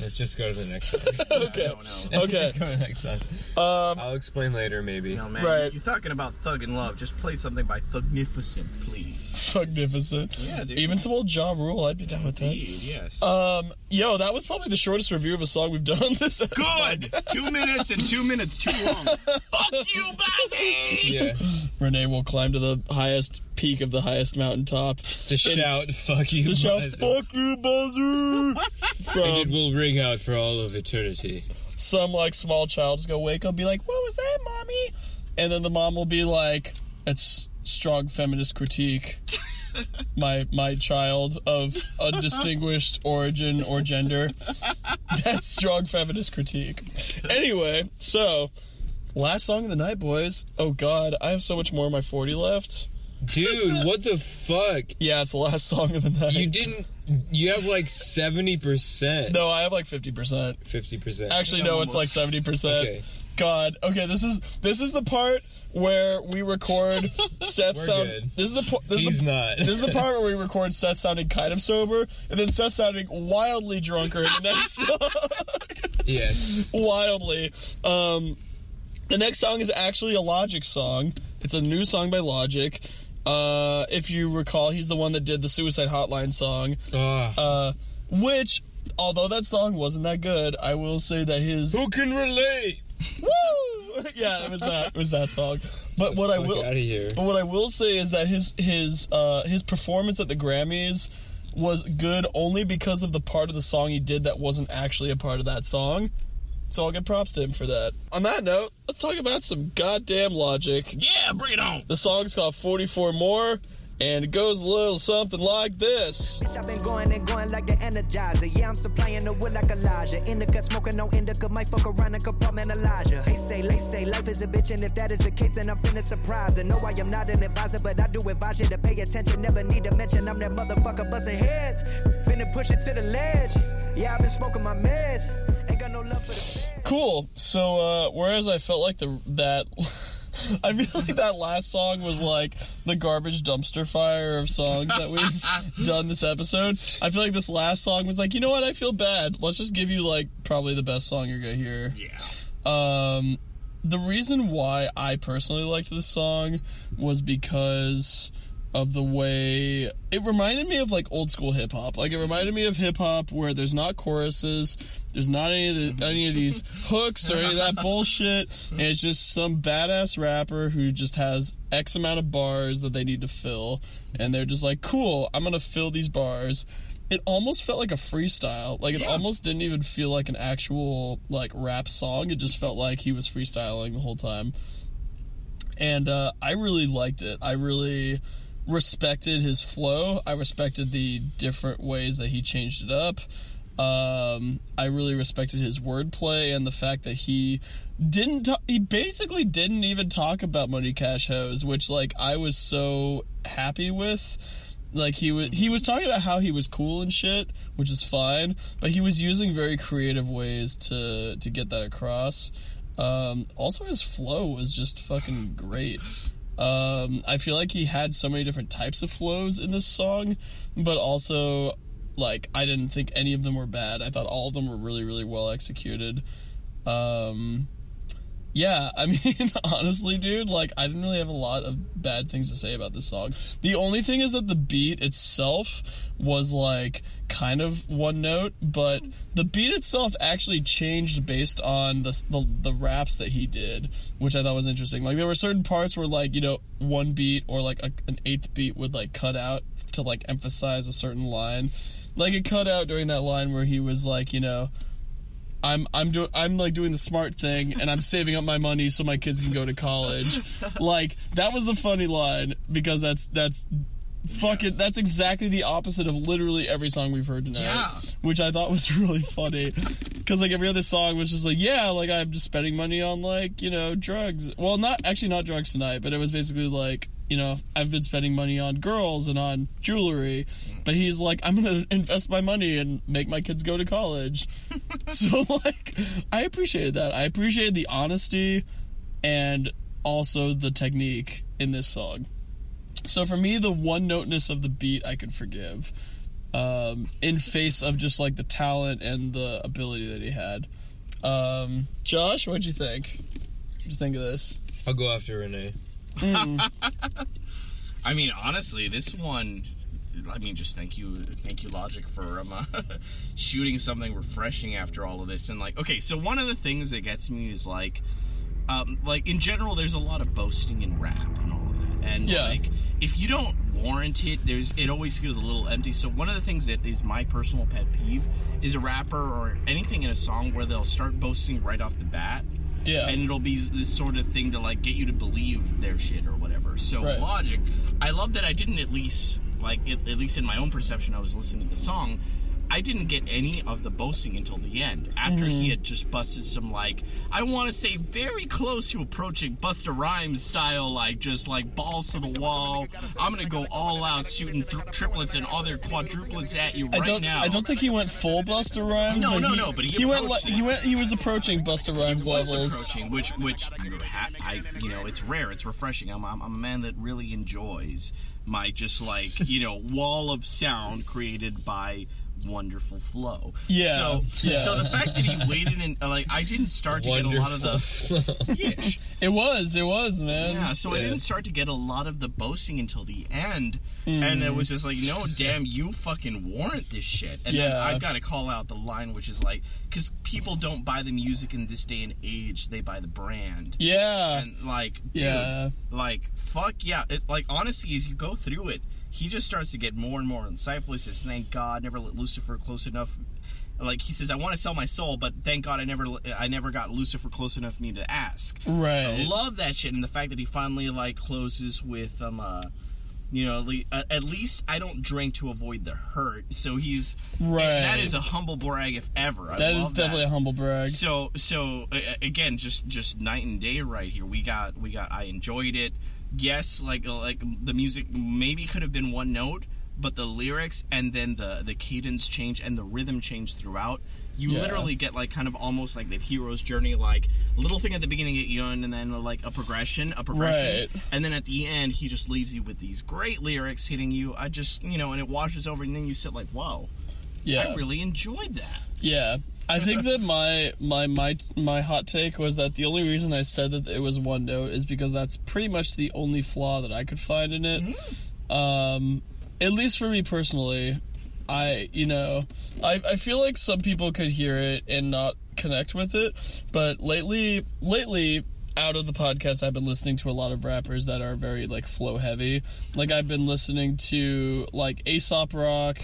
Let's just go to the next one. Okay. No, no, no. Okay. Let's just go to the next one. Um, I'll explain later, maybe. No, man. Right. You're talking about Thug and Love. Just play something by Thugnificent, please. Thugnificent. Yeah, dude. Even some old Ja Rule. I'd be down with that. Indeed, yes. Um, yo, that was probably the shortest review of a song we've done on this episode. Good! Two minutes and two minutes too long. Fuck you, Bazzi! Yeah. Renee will climb to the highest peak of the highest mountaintop. To shout, fuck you, Bazzi. To shout, fuck you, Bazzi! From... And it will ring out for all of eternity. Some, like, small child's gonna wake up and be like, what was that, mommy? And then the mom will be like, that's strong feminist critique. my my child of undistinguished origin or gender. That's strong feminist critique. Anyway, so, last song of the night, boys. Oh, God, I have so much more of my forty left. Dude, what the fuck? Yeah, it's the last song of the night. You didn't... You have like seventy percent. No, I have like fifty percent. fifty percent. Actually, no, it's like seventy percent. Okay. God. Okay, this is this is the part where we record Seth We're sound. Good. This is the po- this He's is the, not. This is the part where we record Seth sounding kind of sober, and then Seth sounding wildly drunker in the next song. Yes. Wildly. Um, the next song is actually a Logic song. It's a new song by Logic. Uh, if you recall, he's the one that did the Suicide Hotline song, uh. Uh, which, although that song wasn't that good, I will say that his... Who can relate? Woo! Yeah, it was that. It was that song. But what I will, but what I will say is that his his uh, his performance at the Grammys was good only because of the part of the song he did that wasn't actually a part of that song. So I'll give props to him for that. On that note, let's talk about some goddamn Logic. Yeah, bring it on. The song's called forty-four more, and it goes a little something like this. I've been going and going like the Energizer. Yeah, I'm supplying the wood like Elijah. Indica, smoking no indica. Might fuck around and compartment Elijah. They say, they say, life is a bitch, and if that is the case, then I'm finna surprise her. No, I am not an advisor, but I do advise you to pay attention. Never need to mention I'm that motherfucker busting heads. Finna push it to the ledge. Yeah, I've been smoking my meds. Cool. So, uh, whereas I felt like the that, I feel like that last song was like the garbage dumpster fire of songs that we've done this episode. I feel like this last song was like, you know what? I feel bad. Let's just give you like probably the best song you're gonna hear. Yeah. Um, the reason why I personally liked this song was because of the way it reminded me of like old school hip hop. Like it reminded me of hip hop where there's not choruses, there's not any of the, any of these hooks or any of that bullshit, and it's just some badass rapper who just has X amount of bars that they need to fill, and they're just like, cool, I'm gonna fill these bars. It almost felt like a freestyle. Like it yeah. almost didn't even feel like an actual like rap song. It just felt like he was freestyling the whole time. And uh, I really liked it. I really respected his flow. I respected the different ways that he changed it up. Um, I really respected his wordplay and the fact that he didn't, t- he basically didn't even talk about Money Cash Hoes, which, like, I was so happy with. Like, he was, he was talking about how he was cool and shit, which is fine, but he was using very creative ways to, to get that across. Um, also his flow was just fucking great. Um, I feel like he had so many different types of flows in this song, but also, like, I didn't think any of them were bad. I thought all of them were really, really well executed. Um, yeah, I mean, honestly, dude, like, I didn't really have a lot of bad things to say about this song. The only thing is that the beat itself was, like, kind of one note, but the beat itself actually changed based on the, the the raps that he did, which I thought was interesting. Like, there were certain parts where, like, you know, one beat or, like, a, an eighth beat would, like, cut out to, like, emphasize a certain line. Like, it cut out during that line where he was like, you know, I'm I'm doing I'm like doing the smart thing and I'm saving up my money so my kids can go to college. Like, that was a funny line because that's that's fucking yeah. that's exactly the opposite of literally every song we've heard tonight. Yeah. Which I thought was really funny because, like, every other song was just like, yeah, like, I'm just spending money on, like, you know, drugs. Well, not actually not drugs tonight, but it was basically like, you know, I've been spending money on girls and on jewelry, but he's like, I'm going to invest my money and make my kids go to college. So, like, I appreciated that. I appreciated the honesty and also the technique in this song. So for me, the one-noteness of the beat I could forgive, um, in face of just, like, the talent and the ability that he had. Um, Josh, what'd you think? What'd you think of this? I'll go after Renee. Mm. I mean, honestly, this one. I mean, just thank you, thank you, Logic, for um, uh, shooting something refreshing after all of this. And, like, okay, so one of the things that gets me is, like, um, like, in general, there's a lot of boasting in rap and all of that. And yeah. like, if you don't warrant it, there's it always feels a little empty. So one of the things that is my personal pet peeve is a rapper or anything in a song where they'll start boasting right off the bat. Yeah. And it'll be this sort of thing to, like, get you to believe their shit or whatever. So, right. Logic, I love that I didn't at least, like, at, at least in my own perception, I was listening to the song, I didn't get any of the boasting until the end. After mm-hmm. he had just busted some, like, I want to say very close to approaching Busta Rhymes style, like, just, like, balls to the wall. I'm going to go all out shooting th- triplets and other quadruplets at you right I don't, now. I don't think he went full Busta Rhymes. No, no, he, no, but he, he went. Like, he went. He was approaching Busta Rhymes he was levels. Approaching, which, which, I, you know, it's rare. It's refreshing. I'm, I'm a man that really enjoys my just, like, you know, wall of sound created by wonderful flow. Yeah. So, yeah. so the fact that he waited and, like, I didn't start to wonderful. Get a lot of the... Ish. It was, it was, man. Yeah, so yeah. I didn't start to get a lot of the boasting until the end, mm. and it was just like, no, damn, you fucking warrant this shit. And yeah. then I've got to call out the line, which is like, because people don't buy the music in this day and age, they buy the brand. Yeah. And, like, dude, yeah. like, fuck yeah. It, like, honestly, as you go through it, he just starts to get more and more insightful. He says, thank God, never let Lucifer close enough. Like, he says, I want to sell my soul, but thank God I never I never got Lucifer close enough for me to ask. Right. I love that shit, and the fact that he finally, like, closes with, um, uh, you know, at least I don't drink to avoid the hurt. So he's... Right. That is a humble brag, if ever. I that is definitely that. a humble brag. So, so again, just, just night and day right here. We got, we got, I enjoyed it. Yes, like like the music maybe could have been one note, but the lyrics and then the, the cadence change and the rhythm change throughout. You yeah. literally get, like, kind of almost like the hero's journey, like a little thing at the beginning at you and then like a progression, a progression. Right. And then at the end, he just leaves you with these great lyrics hitting you. I just, you know, and it washes over and then you sit like, whoa, yeah. I really enjoyed that. Yeah. I think that my, my my my hot take was that the only reason I said that it was one note is because that's pretty much the only flaw that I could find in it. Mm-hmm. Um, at least for me personally, I you know I I feel like some people could hear it and not connect with it. But lately, lately out of the podcast, I've been listening to a lot of rappers that are very, like, flow heavy. Like, I've been listening to, like, Aesop Rock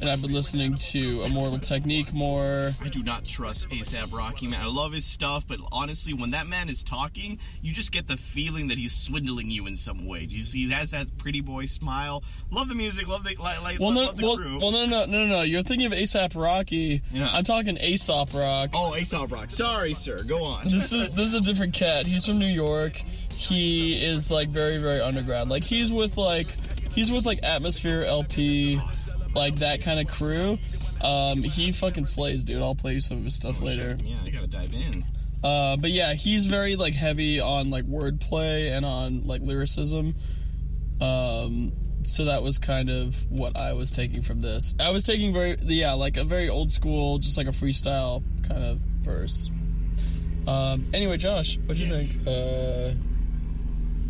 and I've been listening to Immortal Technique more. I do not trust A$AP Rocky, man. I love his stuff, but honestly, when that man is talking, you just get the feeling that he's swindling you in some way. You see, he has that pretty boy smile. Love the music, love the, like, like, well, love, no, love the well, crew. Well, no, no, no, no, you're thinking of A$AP Rocky. Yeah. I'm talking Aesop Rock. Oh, Aesop Rock. Sorry, sir. Go on. This is this is a different cat. He's from New York. He is, like, very, very underground. Like, he's with, like... He's with, like, Atmosphere, L P, like, that kind of crew. Um, he fucking slays, dude. I'll play you some of his stuff oh, later. Shit. Yeah, I gotta dive in. Uh, but, yeah, he's very, like, heavy on, like, wordplay and on, like, lyricism. Um, so that was kind of what I was taking from this. I was taking, very, yeah, like, a very old school, just, like, a freestyle kind of verse. Um, anyway, Josh, what'd you think? Uh...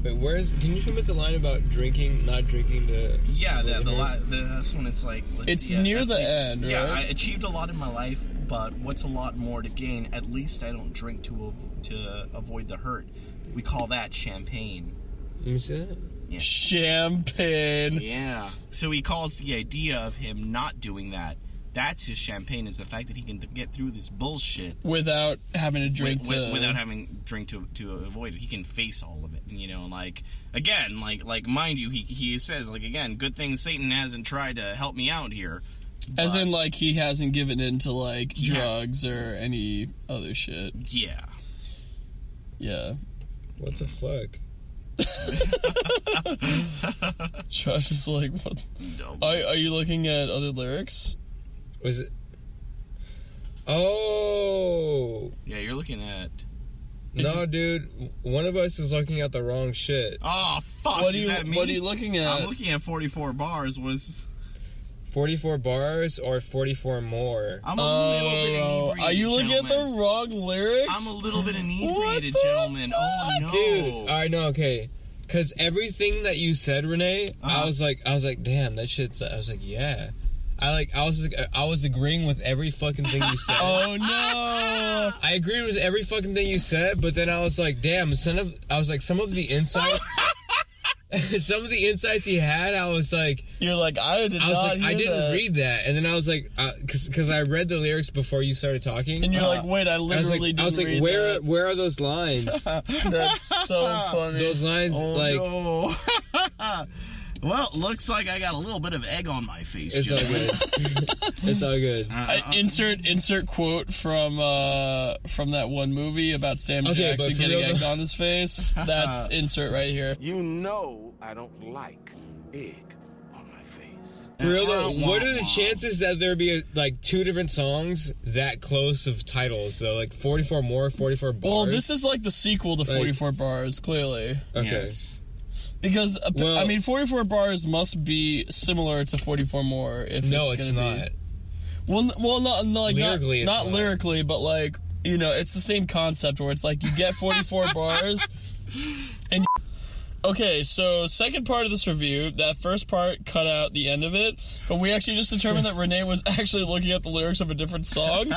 Wait, where is... Can you show me the line about drinking, not drinking the... Yeah, the, the, li- the last one, it's like... Let's it's see, near I, the I, end, yeah, right? Yeah, I achieved a lot in my life, but what's a lot more to gain? At least I don't drink to to avoid the hurt. We call that champagne. Let me see that. Yeah. Champagne. Yeah. So he calls the idea of him not doing that. That's his champagne, is the fact that he can th- get through this bullshit without having to drink with, to without having drink to to avoid it. He can face all of it, you know. Like again, like like mind you, he he says like again, good thing Satan hasn't tried to help me out here. As in, like he hasn't given in to like yeah. drugs or any other shit. Yeah, yeah. What the fuck? Josh is like, what? No. Are, are you looking at other lyrics? Was it? Oh. Yeah, you're looking at. No, dude. One of us is looking at the wrong shit. Oh, fuck. What, do you, that mean? What are you looking at? I'm looking at forty-four bars. Was forty-four bars or forty-four more? I'm a uh, little bit inebriated. Are you looking gentlemen. at the wrong lyrics? I'm a little bit inebriated, gentlemen. Fuck? Oh, no. Dude. All right, no, okay. Because everything that you said, Renee, uh-huh. I was like, I was like, damn, that shit's. I was like, yeah. I like I was I was agreeing with every fucking thing you said. Oh no! I agreed with every fucking thing you said, but then I was like, damn, some of I was like some of the insights, some of the insights he had. I was like, you're like I did I was not like, hear I didn't that. read that, and then I was like, because I, I read the lyrics before you started talking, and you're uh, like, wait, I literally didn't read that. I was like, I was like where that. where are those lines? That's so funny. Those lines, oh, like. No. Well, looks like I got a little bit of egg on my face. It's Jimmy. all good. It's all good. I, insert insert quote from uh, from that one movie about Sam okay, Jackson getting real, egg on his face. That's insert right here. You know I don't like egg on my face. For real though, what are the chances that there be like two different songs that close of titles though? Like forty-four more, forty-four bars. Well, this is like the sequel to forty-four like, bars, clearly. Okay. Yes. Because, well, I mean, forty-four bars must be similar to forty-four more. If no, it's, it's not. Be, well, well, not, not like lyrically, not, not lyrically, but like you know, it's the same concept where it's like you get forty-four bars. And you, okay, so second part of this review, that first part cut out the end of it, but we actually just determined that Renee was actually looking at the lyrics of a different song.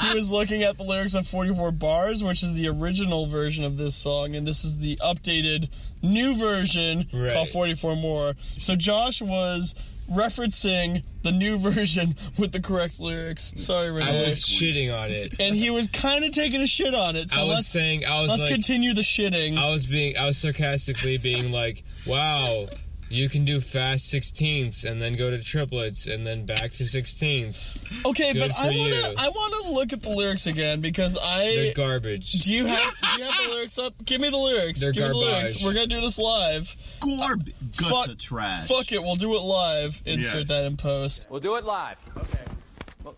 He was looking at the lyrics of forty-four bars, which is the original version of this song, and this is the updated new version right. called forty-four More. So Josh was referencing the new version with the correct lyrics. Sorry, Renee. I was shitting on it, and he was kind of taking a shit on it. So I was let's, saying, I was let's like, continue the shitting. I was being, I was sarcastically being like, "Wow, you can do fast sixteenths and then go to triplets and then back to sixteenths." Okay, Good but I want to, I want to look at the lyrics again because I they're garbage. Do you have, do you have the lyrics up? Give me the lyrics. They're Give garbage. me the lyrics. We're gonna do this live. Garbage. Fuck the trash. Fuck it. We'll do it live. Insert yes. that in post. We'll do it live. Okay. Well,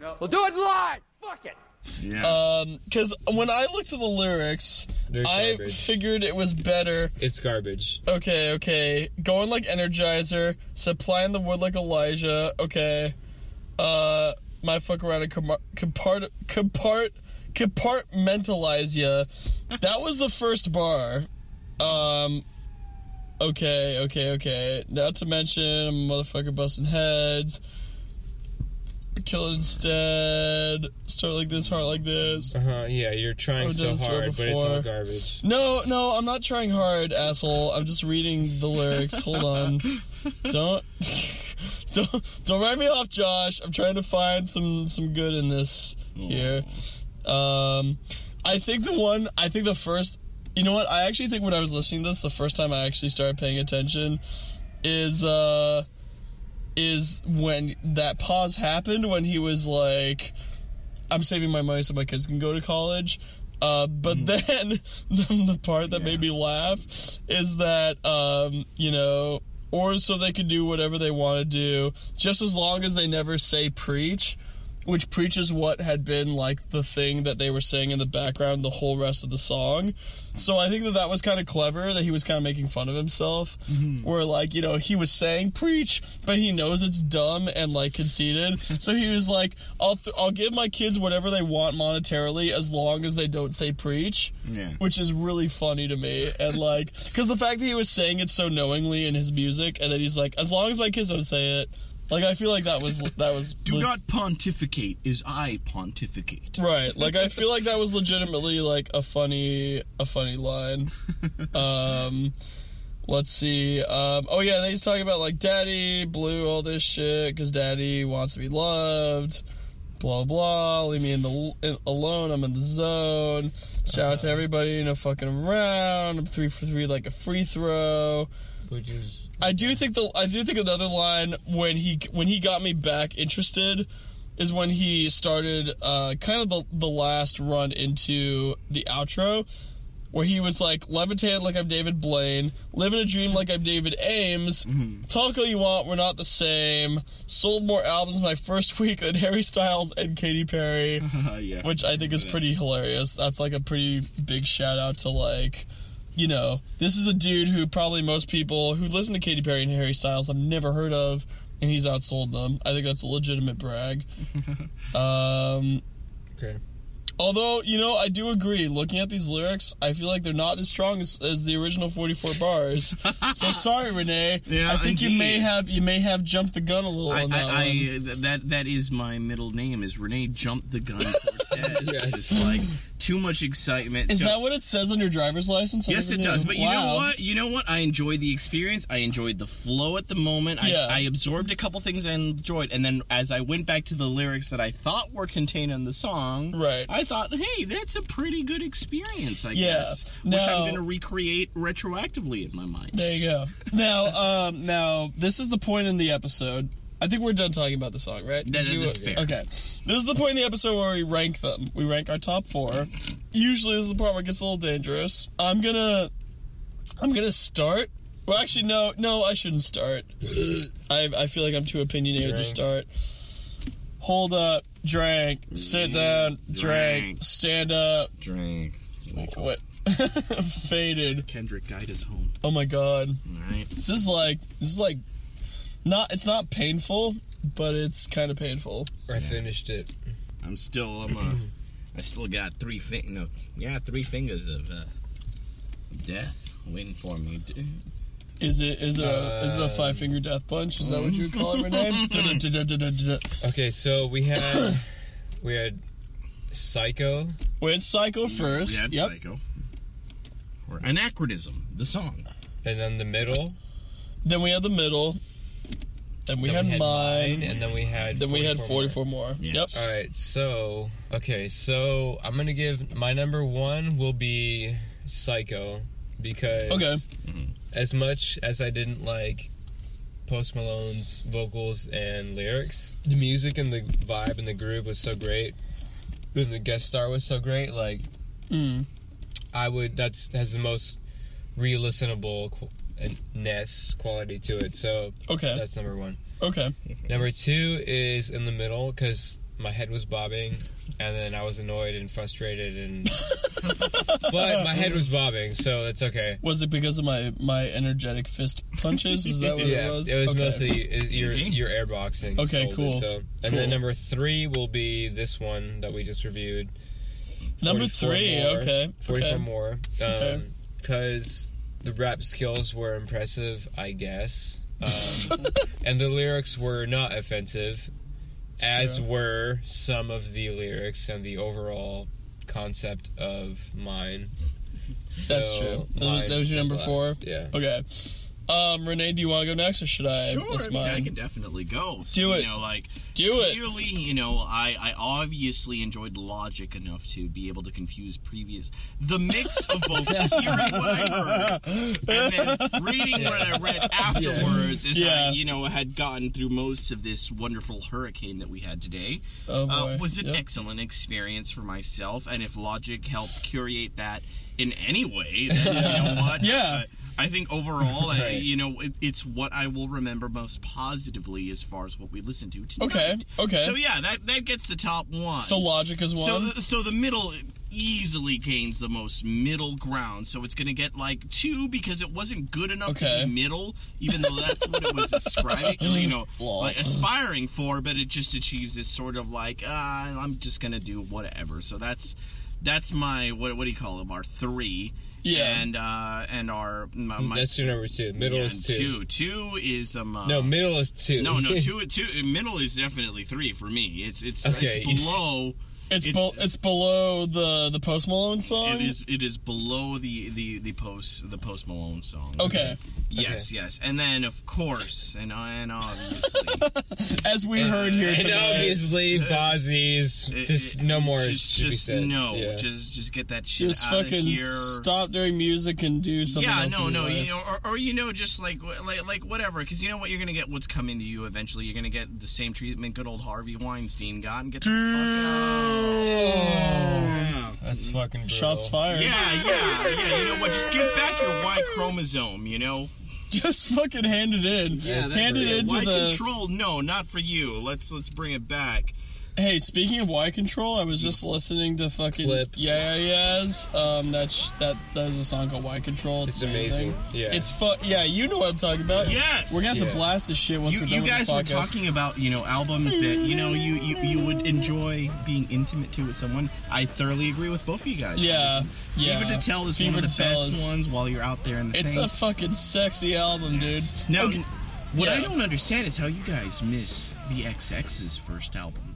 no. We'll do it live. Fuck it. Yeah. Because um, when I looked at the lyrics, I figured it was better. It's garbage. Okay, okay. Going like Energizer, supplying the wood like Elijah. Okay. Uh, my fuck around and compart compart compart compartmentalize ya. That was the first bar. Um. Okay, okay, okay. Not to mention, I'm a motherfucker busting heads. Kill it instead. Start like this, heart like this. Uh huh. Yeah, you're trying so hard, but it's all garbage. No, no, I'm not trying hard, asshole. I'm just reading the lyrics. Hold on. Don't, Don't, don't write me off, Josh. I'm trying to find some, some good in this here. Um, I think the one, I think the first, you know what? I actually think when I was listening to this, the first time I actually started paying attention is, uh, is when that pause happened when he was like, I'm saving my money so my kids can go to college. Uh, but mm. then the, the part that yeah. made me laugh is that, um, you know, or so they could do whatever they want to do, just as long as they never say preach, which preaches what had been, like, the thing that they were saying in the background the whole rest of the song. So I think that that was kind of clever, that he was kind of making fun of himself, mm-hmm. where, like, you know, he was saying preach, but he knows it's dumb and, like, conceited. So he was like, I'll th- I'll give my kids whatever they want monetarily as long as they don't say preach, yeah. which is really funny to me. And, like, because the fact that he was saying it so knowingly in his music, and then he's like, as long as my kids don't say it. Like, I feel like that was... that was Do le- not pontificate is I pontificate. Right. Like, I feel like that was legitimately, like, a funny a funny line. Um, let's see. Um, oh, yeah, he's talking about, like, Daddy blew all this shit because Daddy wants to be loved. Blah, blah. Leave me in the in, alone. I'm in the zone. Shout uh, out to everybody. No fucking around. I'm three for three like a free throw. Which is... I do think the I do think another line when he when he got me back interested is when he started uh, kind of the the last run into the outro where he was like, levitate like I'm David Blaine, living a dream like I'm David Ames, mm-hmm. talk all you want, we're not the same, sold more albums my first week than Harry Styles and Katy Perry, uh, yeah. which I think is pretty hilarious. That's like a pretty big shout out to like... You know, this is a dude who probably most people who listen to Katy Perry and Harry Styles have never heard of, and he's outsold them. I think that's a legitimate brag. um, okay. Although, you know, I do agree. Looking at these lyrics, I feel like they're not as strong as, as the original forty-four bars. So sorry, Renee. Yeah, I think indeed. you may have you may have jumped the gun a little I, on that I, I, one. That that is my middle name. Is Renee jumped the gun? Yes. It's like too much excitement. Is so, that what it says on your driver's license? I yes, it knew. does. But wow. you know what? You know what? I enjoyed the experience. I enjoyed the flow at the moment. Yeah. I, I absorbed a couple things I enjoyed, and then as I went back to the lyrics that I thought were contained in the song, right. I thought, hey, that's a pretty good experience. I yeah. guess, now, which I'm going to recreate retroactively in my mind. There you go. Now, um, now this is the point in the episode. I think we're done talking about the song, right? That, you, that's fair. Okay. This is the point in the episode where we rank them. We rank our top four. Usually this is the part where it gets a little dangerous. I'm gonna... I'm gonna start... Well, actually, no. No, I shouldn't start. I I feel like I'm too opinionated drink. to start. Hold up. Drink. Sit down. Drink. drink stand up. Drink. Wake what? Faded. Kendrick guide us home. Oh, my God. All right. This is like... This is like... Not, it's not painful, but it's kind of painful. I yeah. finished it. I'm still, I'm, uh, I still got three, fi- no, yeah, three fingers of uh, death waiting for me. Is it, is it, uh, a, is it a five finger death punch? Is that what you would call it, Renee? Okay, so we had, we had Psycho. Wait, it's Psycho first. We had yep. Psycho. Or Anachronism, the song. And then the middle. Then we had the middle. Then we, then we had mine, and then we had then we had forty-four more. more. Yeah. Yep. All right. So okay. So I'm gonna give my number one will be Psycho because okay. mm-hmm. as much as I didn't like Post Malone's vocals and lyrics, the music and the vibe and the groove was so great, and the guest star was so great. Like mm. I would. That's has the most re-listenable. Ness quality to it, so okay. that's number one. Okay. Number two is in the middle because my head was bobbing, and then I was annoyed and frustrated, and but my head was bobbing, so it's okay. Was it because of my, my energetic fist punches? Is that what yeah, it was? It was okay. mostly your your airboxing. Okay, cool. It, so and cool. then number three will be this one that we just reviewed. Number three, more, okay, forty-four okay. more, because. Um, okay. The rap skills were impressive, I guess. Um, and the lyrics were not offensive, it's as true. were some of the lyrics and the overall concept of mine. So that's true. That was, that was your number last. four? Yeah. Okay. Um, Renee, do you want to go next, or should I? Sure, I, mean, I can definitely go. So, do it. You know, like, do it. Clearly, you know, I, I obviously enjoyed Logic enough to be able to confuse previous... The mix of both hearing what I heard and then reading yeah. what I read afterwards yeah. is yeah. how I, you know, had gotten through most of this wonderful hurricane that we had today. Oh, boy. Uh, was an yep. excellent experience for myself, and if Logic helped curate that in any way, then you know what? Yeah. Uh, I think overall, right. I, you know, it, it's what I will remember most positively as far as what we listened to tonight. Okay, okay. So, yeah, that, that gets the top one. So Logic is one? So the, so the middle easily gains the most middle ground. So it's going to get, like, two because it wasn't good enough okay. to be middle, even though that's what it was ascribing, you know, like aspiring for, but it just achieves this sort of, like, uh, I'm just going to do whatever. So that's that's my, what, what do you call them, our three. Yeah, and uh, and our my, my, that's your number two. Middle yeah, is two. Two, two is um. Uh, no, middle is two. No, no, two, two. Middle is definitely three for me. It's it's okay. it's below. It's it's, be- it's below the, the Post Malone song. It is it is below the, the, the post the Post Malone song. Okay. Yes, okay. yes, and then of course and and obviously, as we and, heard here today, and obviously Bazzi's uh, just it, no more. Just, to just be said. no, yeah. just just get that shit just out of here. Just fucking stop doing music and do something. Yeah, else no, in no, life. You know, or, or you know, just like like like whatever, because you know what, you're gonna get what's coming to you eventually. You're gonna get the same treatment good old Harvey Weinstein got and get the fuck out. Oh, that's fucking brutal. Shots fired. Yeah, yeah, yeah. You know what? Just give back your Y chromosome. You know, just fucking hand it in. Yeah, hand it in to the Y control. No, not for you. Let's let's bring it back. Hey, speaking of Y control, I was just listening to fucking Clip. Yeah Yeah Yeahs. Um, that's that that's a song called Y Control. It's, it's amazing. amazing. Yeah, it's fu- Yeah, you know what I'm talking about. Yes, we're gonna have yeah. to blast this shit once you, we're done with the podcast. You guys were talking about you know albums that you know you, you, you would enjoy being intimate to with someone. I thoroughly agree with both of you guys. Yeah, yeah. Fever to Tell is Fever one of the best is, ones while you're out there in the. It's thing. a fucking sexy album, dude. No, okay. what yeah. I don't understand is how you guys miss the X X's first album.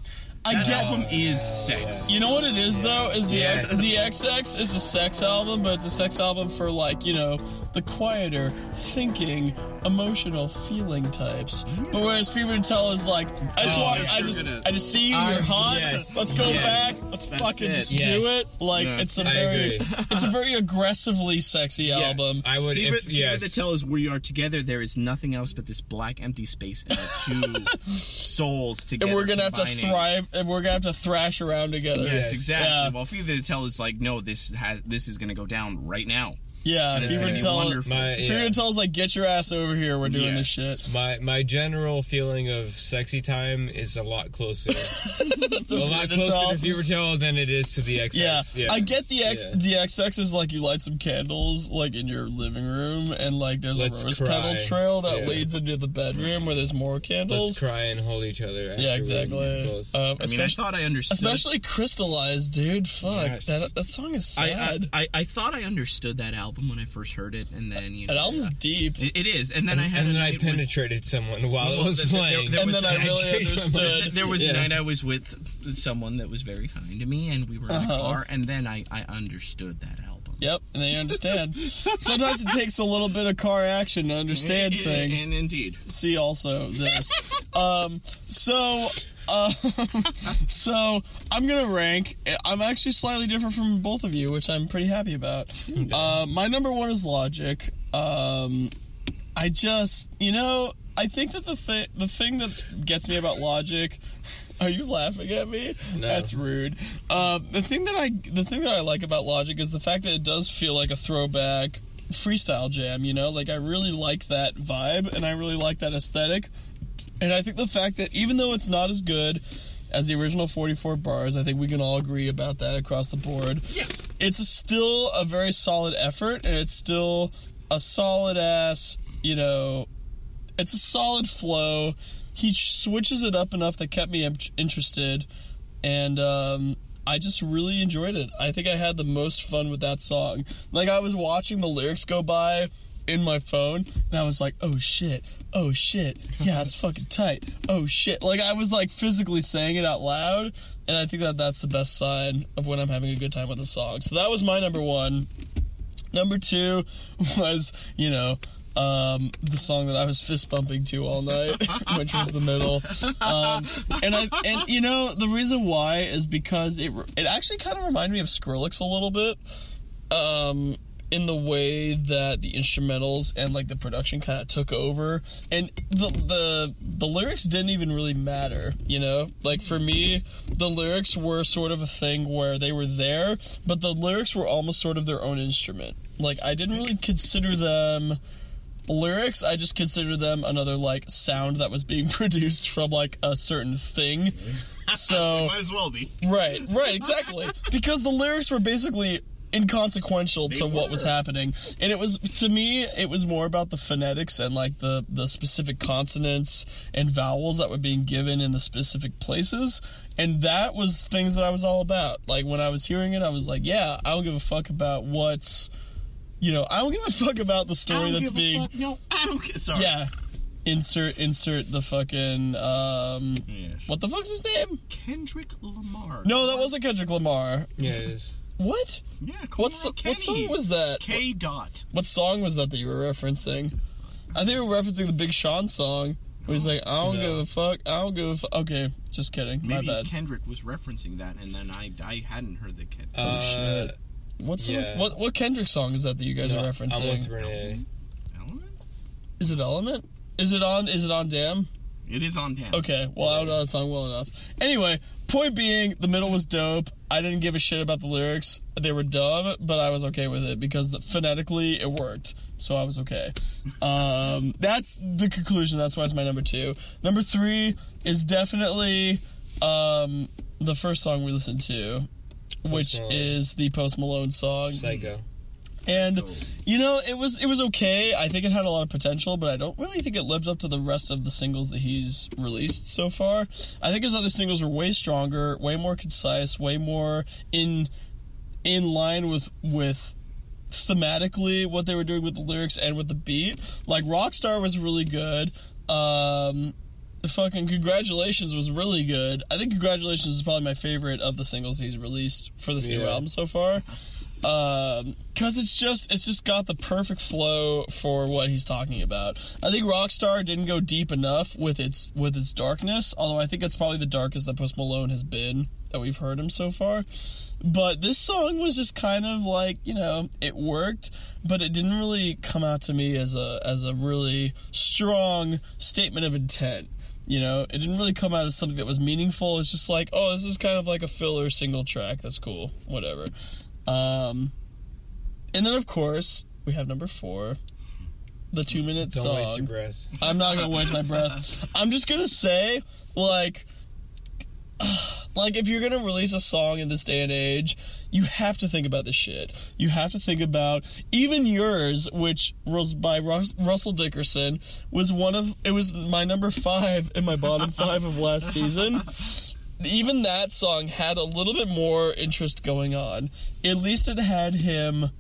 I that album is sex. You know what it is, though? Is the yes. X, the X X is a sex album, but it's a sex album for, like, you know, the quieter, thinking, emotional, feeling types. But whereas Fever to Tell is like, I just oh, want, I just, gonna, I just see you, um, you're hot. Yes, let's go yes, back. Let's fucking it. just yes. do it. Like no, it's a I very, it's a very aggressively sexy album. Yes. I would. Fever, if, Fever yes. to Tell is we are together. There is nothing else but this black empty space and our two souls together. And we're gonna combining. have to thrive. And we're gonna have to thrash around together. Yes, yes. exactly. Yeah. Well, Fever to Tell is like, no, this has, this is gonna go down right now. Yeah, Fever to Tell is like, get your ass over here, we're doing yes. this shit. My my general feeling of sexy time is a lot closer. a lot closer to Fever to Tell than it is to the X X. Yeah, yeah. I get the X yeah. the X X is like you light some candles like in your living room and like there's Let's a rose cry. petal trail that yeah. leads into the bedroom where there's more candles. Let's cry and hold each other. Yeah, exactly. Um, I mean, I thought I understood. Especially Crystallized, dude. Fuck, yes. that that song is sad. I, I, I, I thought I understood that album when I first heard it, and then you know, that album's uh, deep. It, it is, and then and, I had and then I penetrated with, someone while well, it was there, playing, there, there and was, then I really I understood. There was yeah. a night I was with someone that was very kind to me, and we were in uh-huh. a car, and then I, I understood that album. Yep, and they understand. Sometimes it takes a little bit of car action to understand and, things. And, and indeed, see also this. um, so. Um, so I'm gonna rank. I'm actually slightly different from both of you, which I'm pretty happy about. Uh, my number one is Logic. Um, I just, you know, I think that the thi- the thing that gets me about Logic. Are you laughing at me? No. That's rude. Uh, the thing that I the thing that I like about Logic is the fact that it does feel like a throwback freestyle jam. You know, like I really like that vibe and I really like that aesthetic. And I think the fact that even though it's not as good as the original forty-four bars, I think we can all agree about that across the board. Yeah. It's still a very solid effort, and it's still a solid ass, you know, it's a solid flow. He switches it up enough that kept me interested, and um, I just really enjoyed it. I think I had the most fun with that song. Like, I was watching the lyrics go by in my phone, and I was like, oh, shit. Oh shit, yeah, it's fucking tight. Oh shit. Like, I was like physically saying it out loud, and I think that that's the best sign of when I'm having a good time with a song. So that was my number one. Number two was, you know, um, the song that I was fist bumping to all night, which was The Middle. Um, and I and you know the reason why is because it it actually kind of reminded me of Skrillex a little bit, um, in the way that the instrumentals and like the production kind of took over, and the the the lyrics didn't even really matter. You know, like for me, the lyrics were sort of a thing where they were there, but the lyrics were almost sort of their own instrument. Like, I didn't really consider them lyrics. I just considered them another, like, sound that was being produced from, like, a certain thing. So it might as well be. Right, right, exactly. Because the lyrics were basically inconsequential they to were. what was happening. And it was, to me, it was more about the phonetics and, like, the, the specific consonants and vowels that were being given in the specific places. And that was things that I was all about. Like, when I was hearing it, I was like, yeah, I don't give a fuck about what's... You know, I don't give a fuck about the story that's being... Fuck. No, I don't get... Sorry. Yeah. Insert, insert the fucking, um... Yeah. What the fuck's his name? Kendrick Lamar. No, that wasn't Kendrick Lamar. Yeah, it is. What? Yeah, cool. What song was that? K. Dot. What song was that that you were referencing? I think you were referencing the Big Sean song. Where he's like, I don't no. give a fuck, I don't give a fuck. Okay, just kidding. Maybe my bad. Maybe Kendrick was referencing that, and then I, I hadn't heard the Kendrick. Oh, uh, shit. What's yeah. the, what what Kendrick song is that that you guys no, are referencing? Element? Is it Element? Is it on? Is it on Damn? It is on Damn. Okay, well, I don't know that song well enough. Anyway, point being, The Middle was dope. I didn't give a shit about the lyrics; they were dumb, but I was okay with it because the, phonetically it worked, so I was okay. Um, that's the conclusion. That's why it's my number two. Number three is definitely um, the first song we listened to, which is the Post Malone song Psycho. And you know, it was it was okay. I think it had a lot of potential, but I don't really think it lived up to the rest of the singles that he's released so far. I think his other singles were way stronger, way more concise, way more in in line with with thematically what they were doing with the lyrics and with the beat. Like Rockstar was really good. Um Fucking Congratulations was really good. I think Congratulations is probably my favorite of the singles he's released for this yeah. new album so far. Um, cause it's just, it's just got the perfect flow for what he's talking about. I think Rockstar didn't go deep enough with its, with its darkness, although I think that's probably the darkest that Post Malone has been that we've heard him so far. But this song was just kind of like, you know, it worked, but it didn't really come out to me as a, as a really strong statement of intent. You know, it didn't really come out as something that was meaningful. It's just like, oh, this is kind of like a filler single track. That's cool. Whatever. Um, and then, of course, we have number four, the two-minute song. Don't waste your breath. I'm not going to waste my breath. I'm just going to say, like, like if you're going to release a song in this day and age, you have to think about this shit. You have to think about even yours, which was by Rus- Russell Dickerson, was one of it was my number five in my bottom five of last season. Even that song had a little bit more interest going on. At least it had him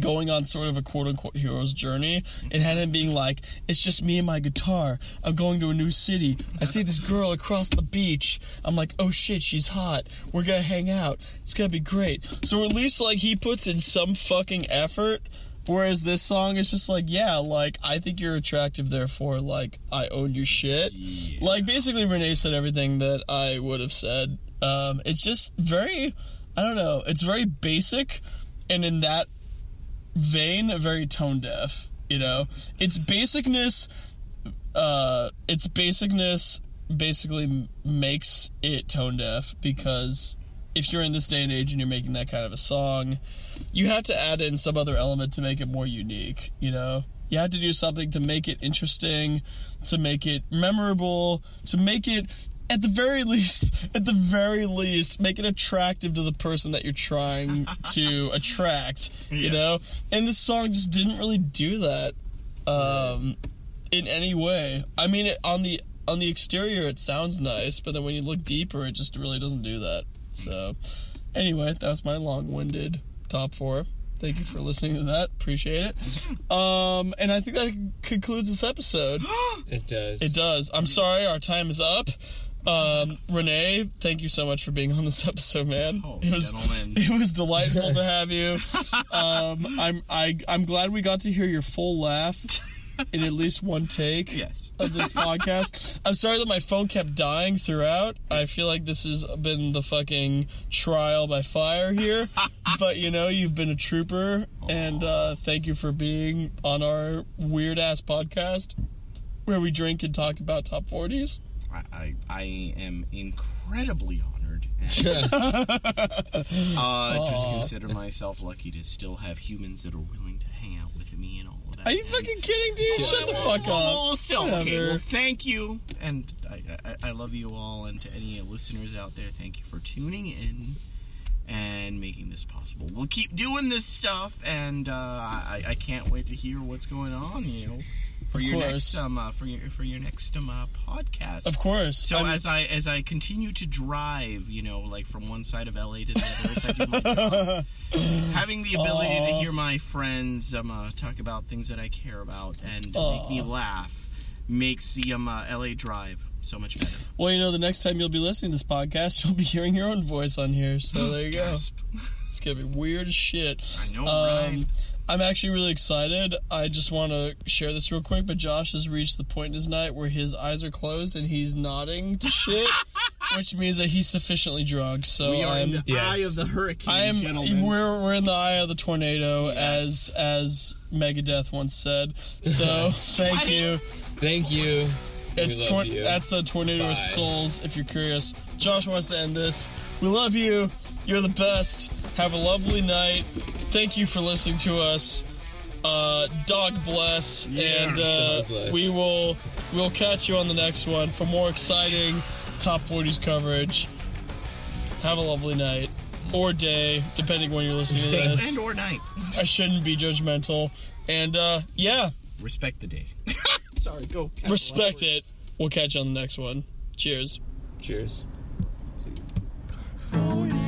going on sort of a quote-unquote hero's journey. It had him being like, it's just me and my guitar. I'm going to a new city. I see this girl across the beach. I'm like, oh shit, she's hot. We're gonna hang out. It's gonna be great. So at least, like, he puts in some fucking effort, whereas this song is just like, yeah, like, I think you're attractive, therefore, like, I own your shit. Yeah. Like, basically, Renee said everything that I would have said. Um, it's just very, I don't know, it's very basic, and in that vain, very tone deaf, you know? Its basicness, uh, its basicness basically makes it tone deaf, because if you're in this day and age and you're making that kind of a song, you have to add in some other element to make it more unique, you know? You have to do something to make it interesting, to make it memorable, to make it, at the very least, at the very least, make it attractive to the person that you're trying to attract, you yes. know? And this song just didn't really do that um, in any way. I mean, it, on the on the exterior, it sounds nice, but then when you look deeper, it just really doesn't do that. So, anyway, that was my long-winded top four. Thank you for listening to that. Appreciate it. Um, and I think that concludes this episode. It does. It does. I'm sorry, our time is up. Um, Renee, thank you so much for being on this episode, man. Oh, it was gentlemen. It was delightful to have you. Um, I'm I I'm glad we got to hear your full laugh in at least one take yes. of this podcast. I'm sorry that my phone kept dying throughout. I feel like this has been the fucking trial by fire here. But, you know, you've been a trooper. Aww. And uh, thank you for being on our weird-ass podcast where we drink and talk about top forties. I, I, I am incredibly honored. And, uh, just consider myself lucky to still have humans that are willing to hang out with me and all. Are you fucking kidding, dude? Yeah. Shut the fuck up. Well, still, okay, well, thank you. And I, I, I love you all. And to any listeners out there, thank you for tuning in and making this possible. We'll keep doing this stuff. And uh, I, I can't wait to hear what's going on, you know, for of your course. next um, uh, for your for your next um, uh, podcast. Of course. So I'm... as I as I continue to drive, you know, like from one side of L A to the other, as I do my job, having the ability Aww. to hear my friends um, uh, talk about things that I care about and Aww. make me laugh makes the um, uh, L A drive so much better. Well, you know, the next time you'll be listening to this podcast, you'll be hearing your own voice on here. So there you go. It's gonna be weird as shit. I know, um, right? I'm actually really excited. I just want to share this real quick, but Josh has reached the point in his night where his eyes are closed and he's nodding to shit, which means that he's sufficiently drunk. So we are I'm, in the yes. eye of the hurricane, I am, gentlemen. We're, we're in the eye of the tornado, yes. as as Megadeth once said. So thank you. Thank you. It's tor- you. That's a tornado Bye. of souls, if you're curious. Josh wants to end this. We love you. You're the best. Have a lovely night. Thank you for listening to us. Uh, dog bless, yeah, and uh, dog bless. we will we'll catch you on the next one for more exciting top forties coverage. Have a lovely night or day, depending when you're listening to this, and or night. I shouldn't be judgmental, and uh, yeah, respect the day. Sorry, go respect it. We'll catch you on the next one. Cheers. Cheers. Two,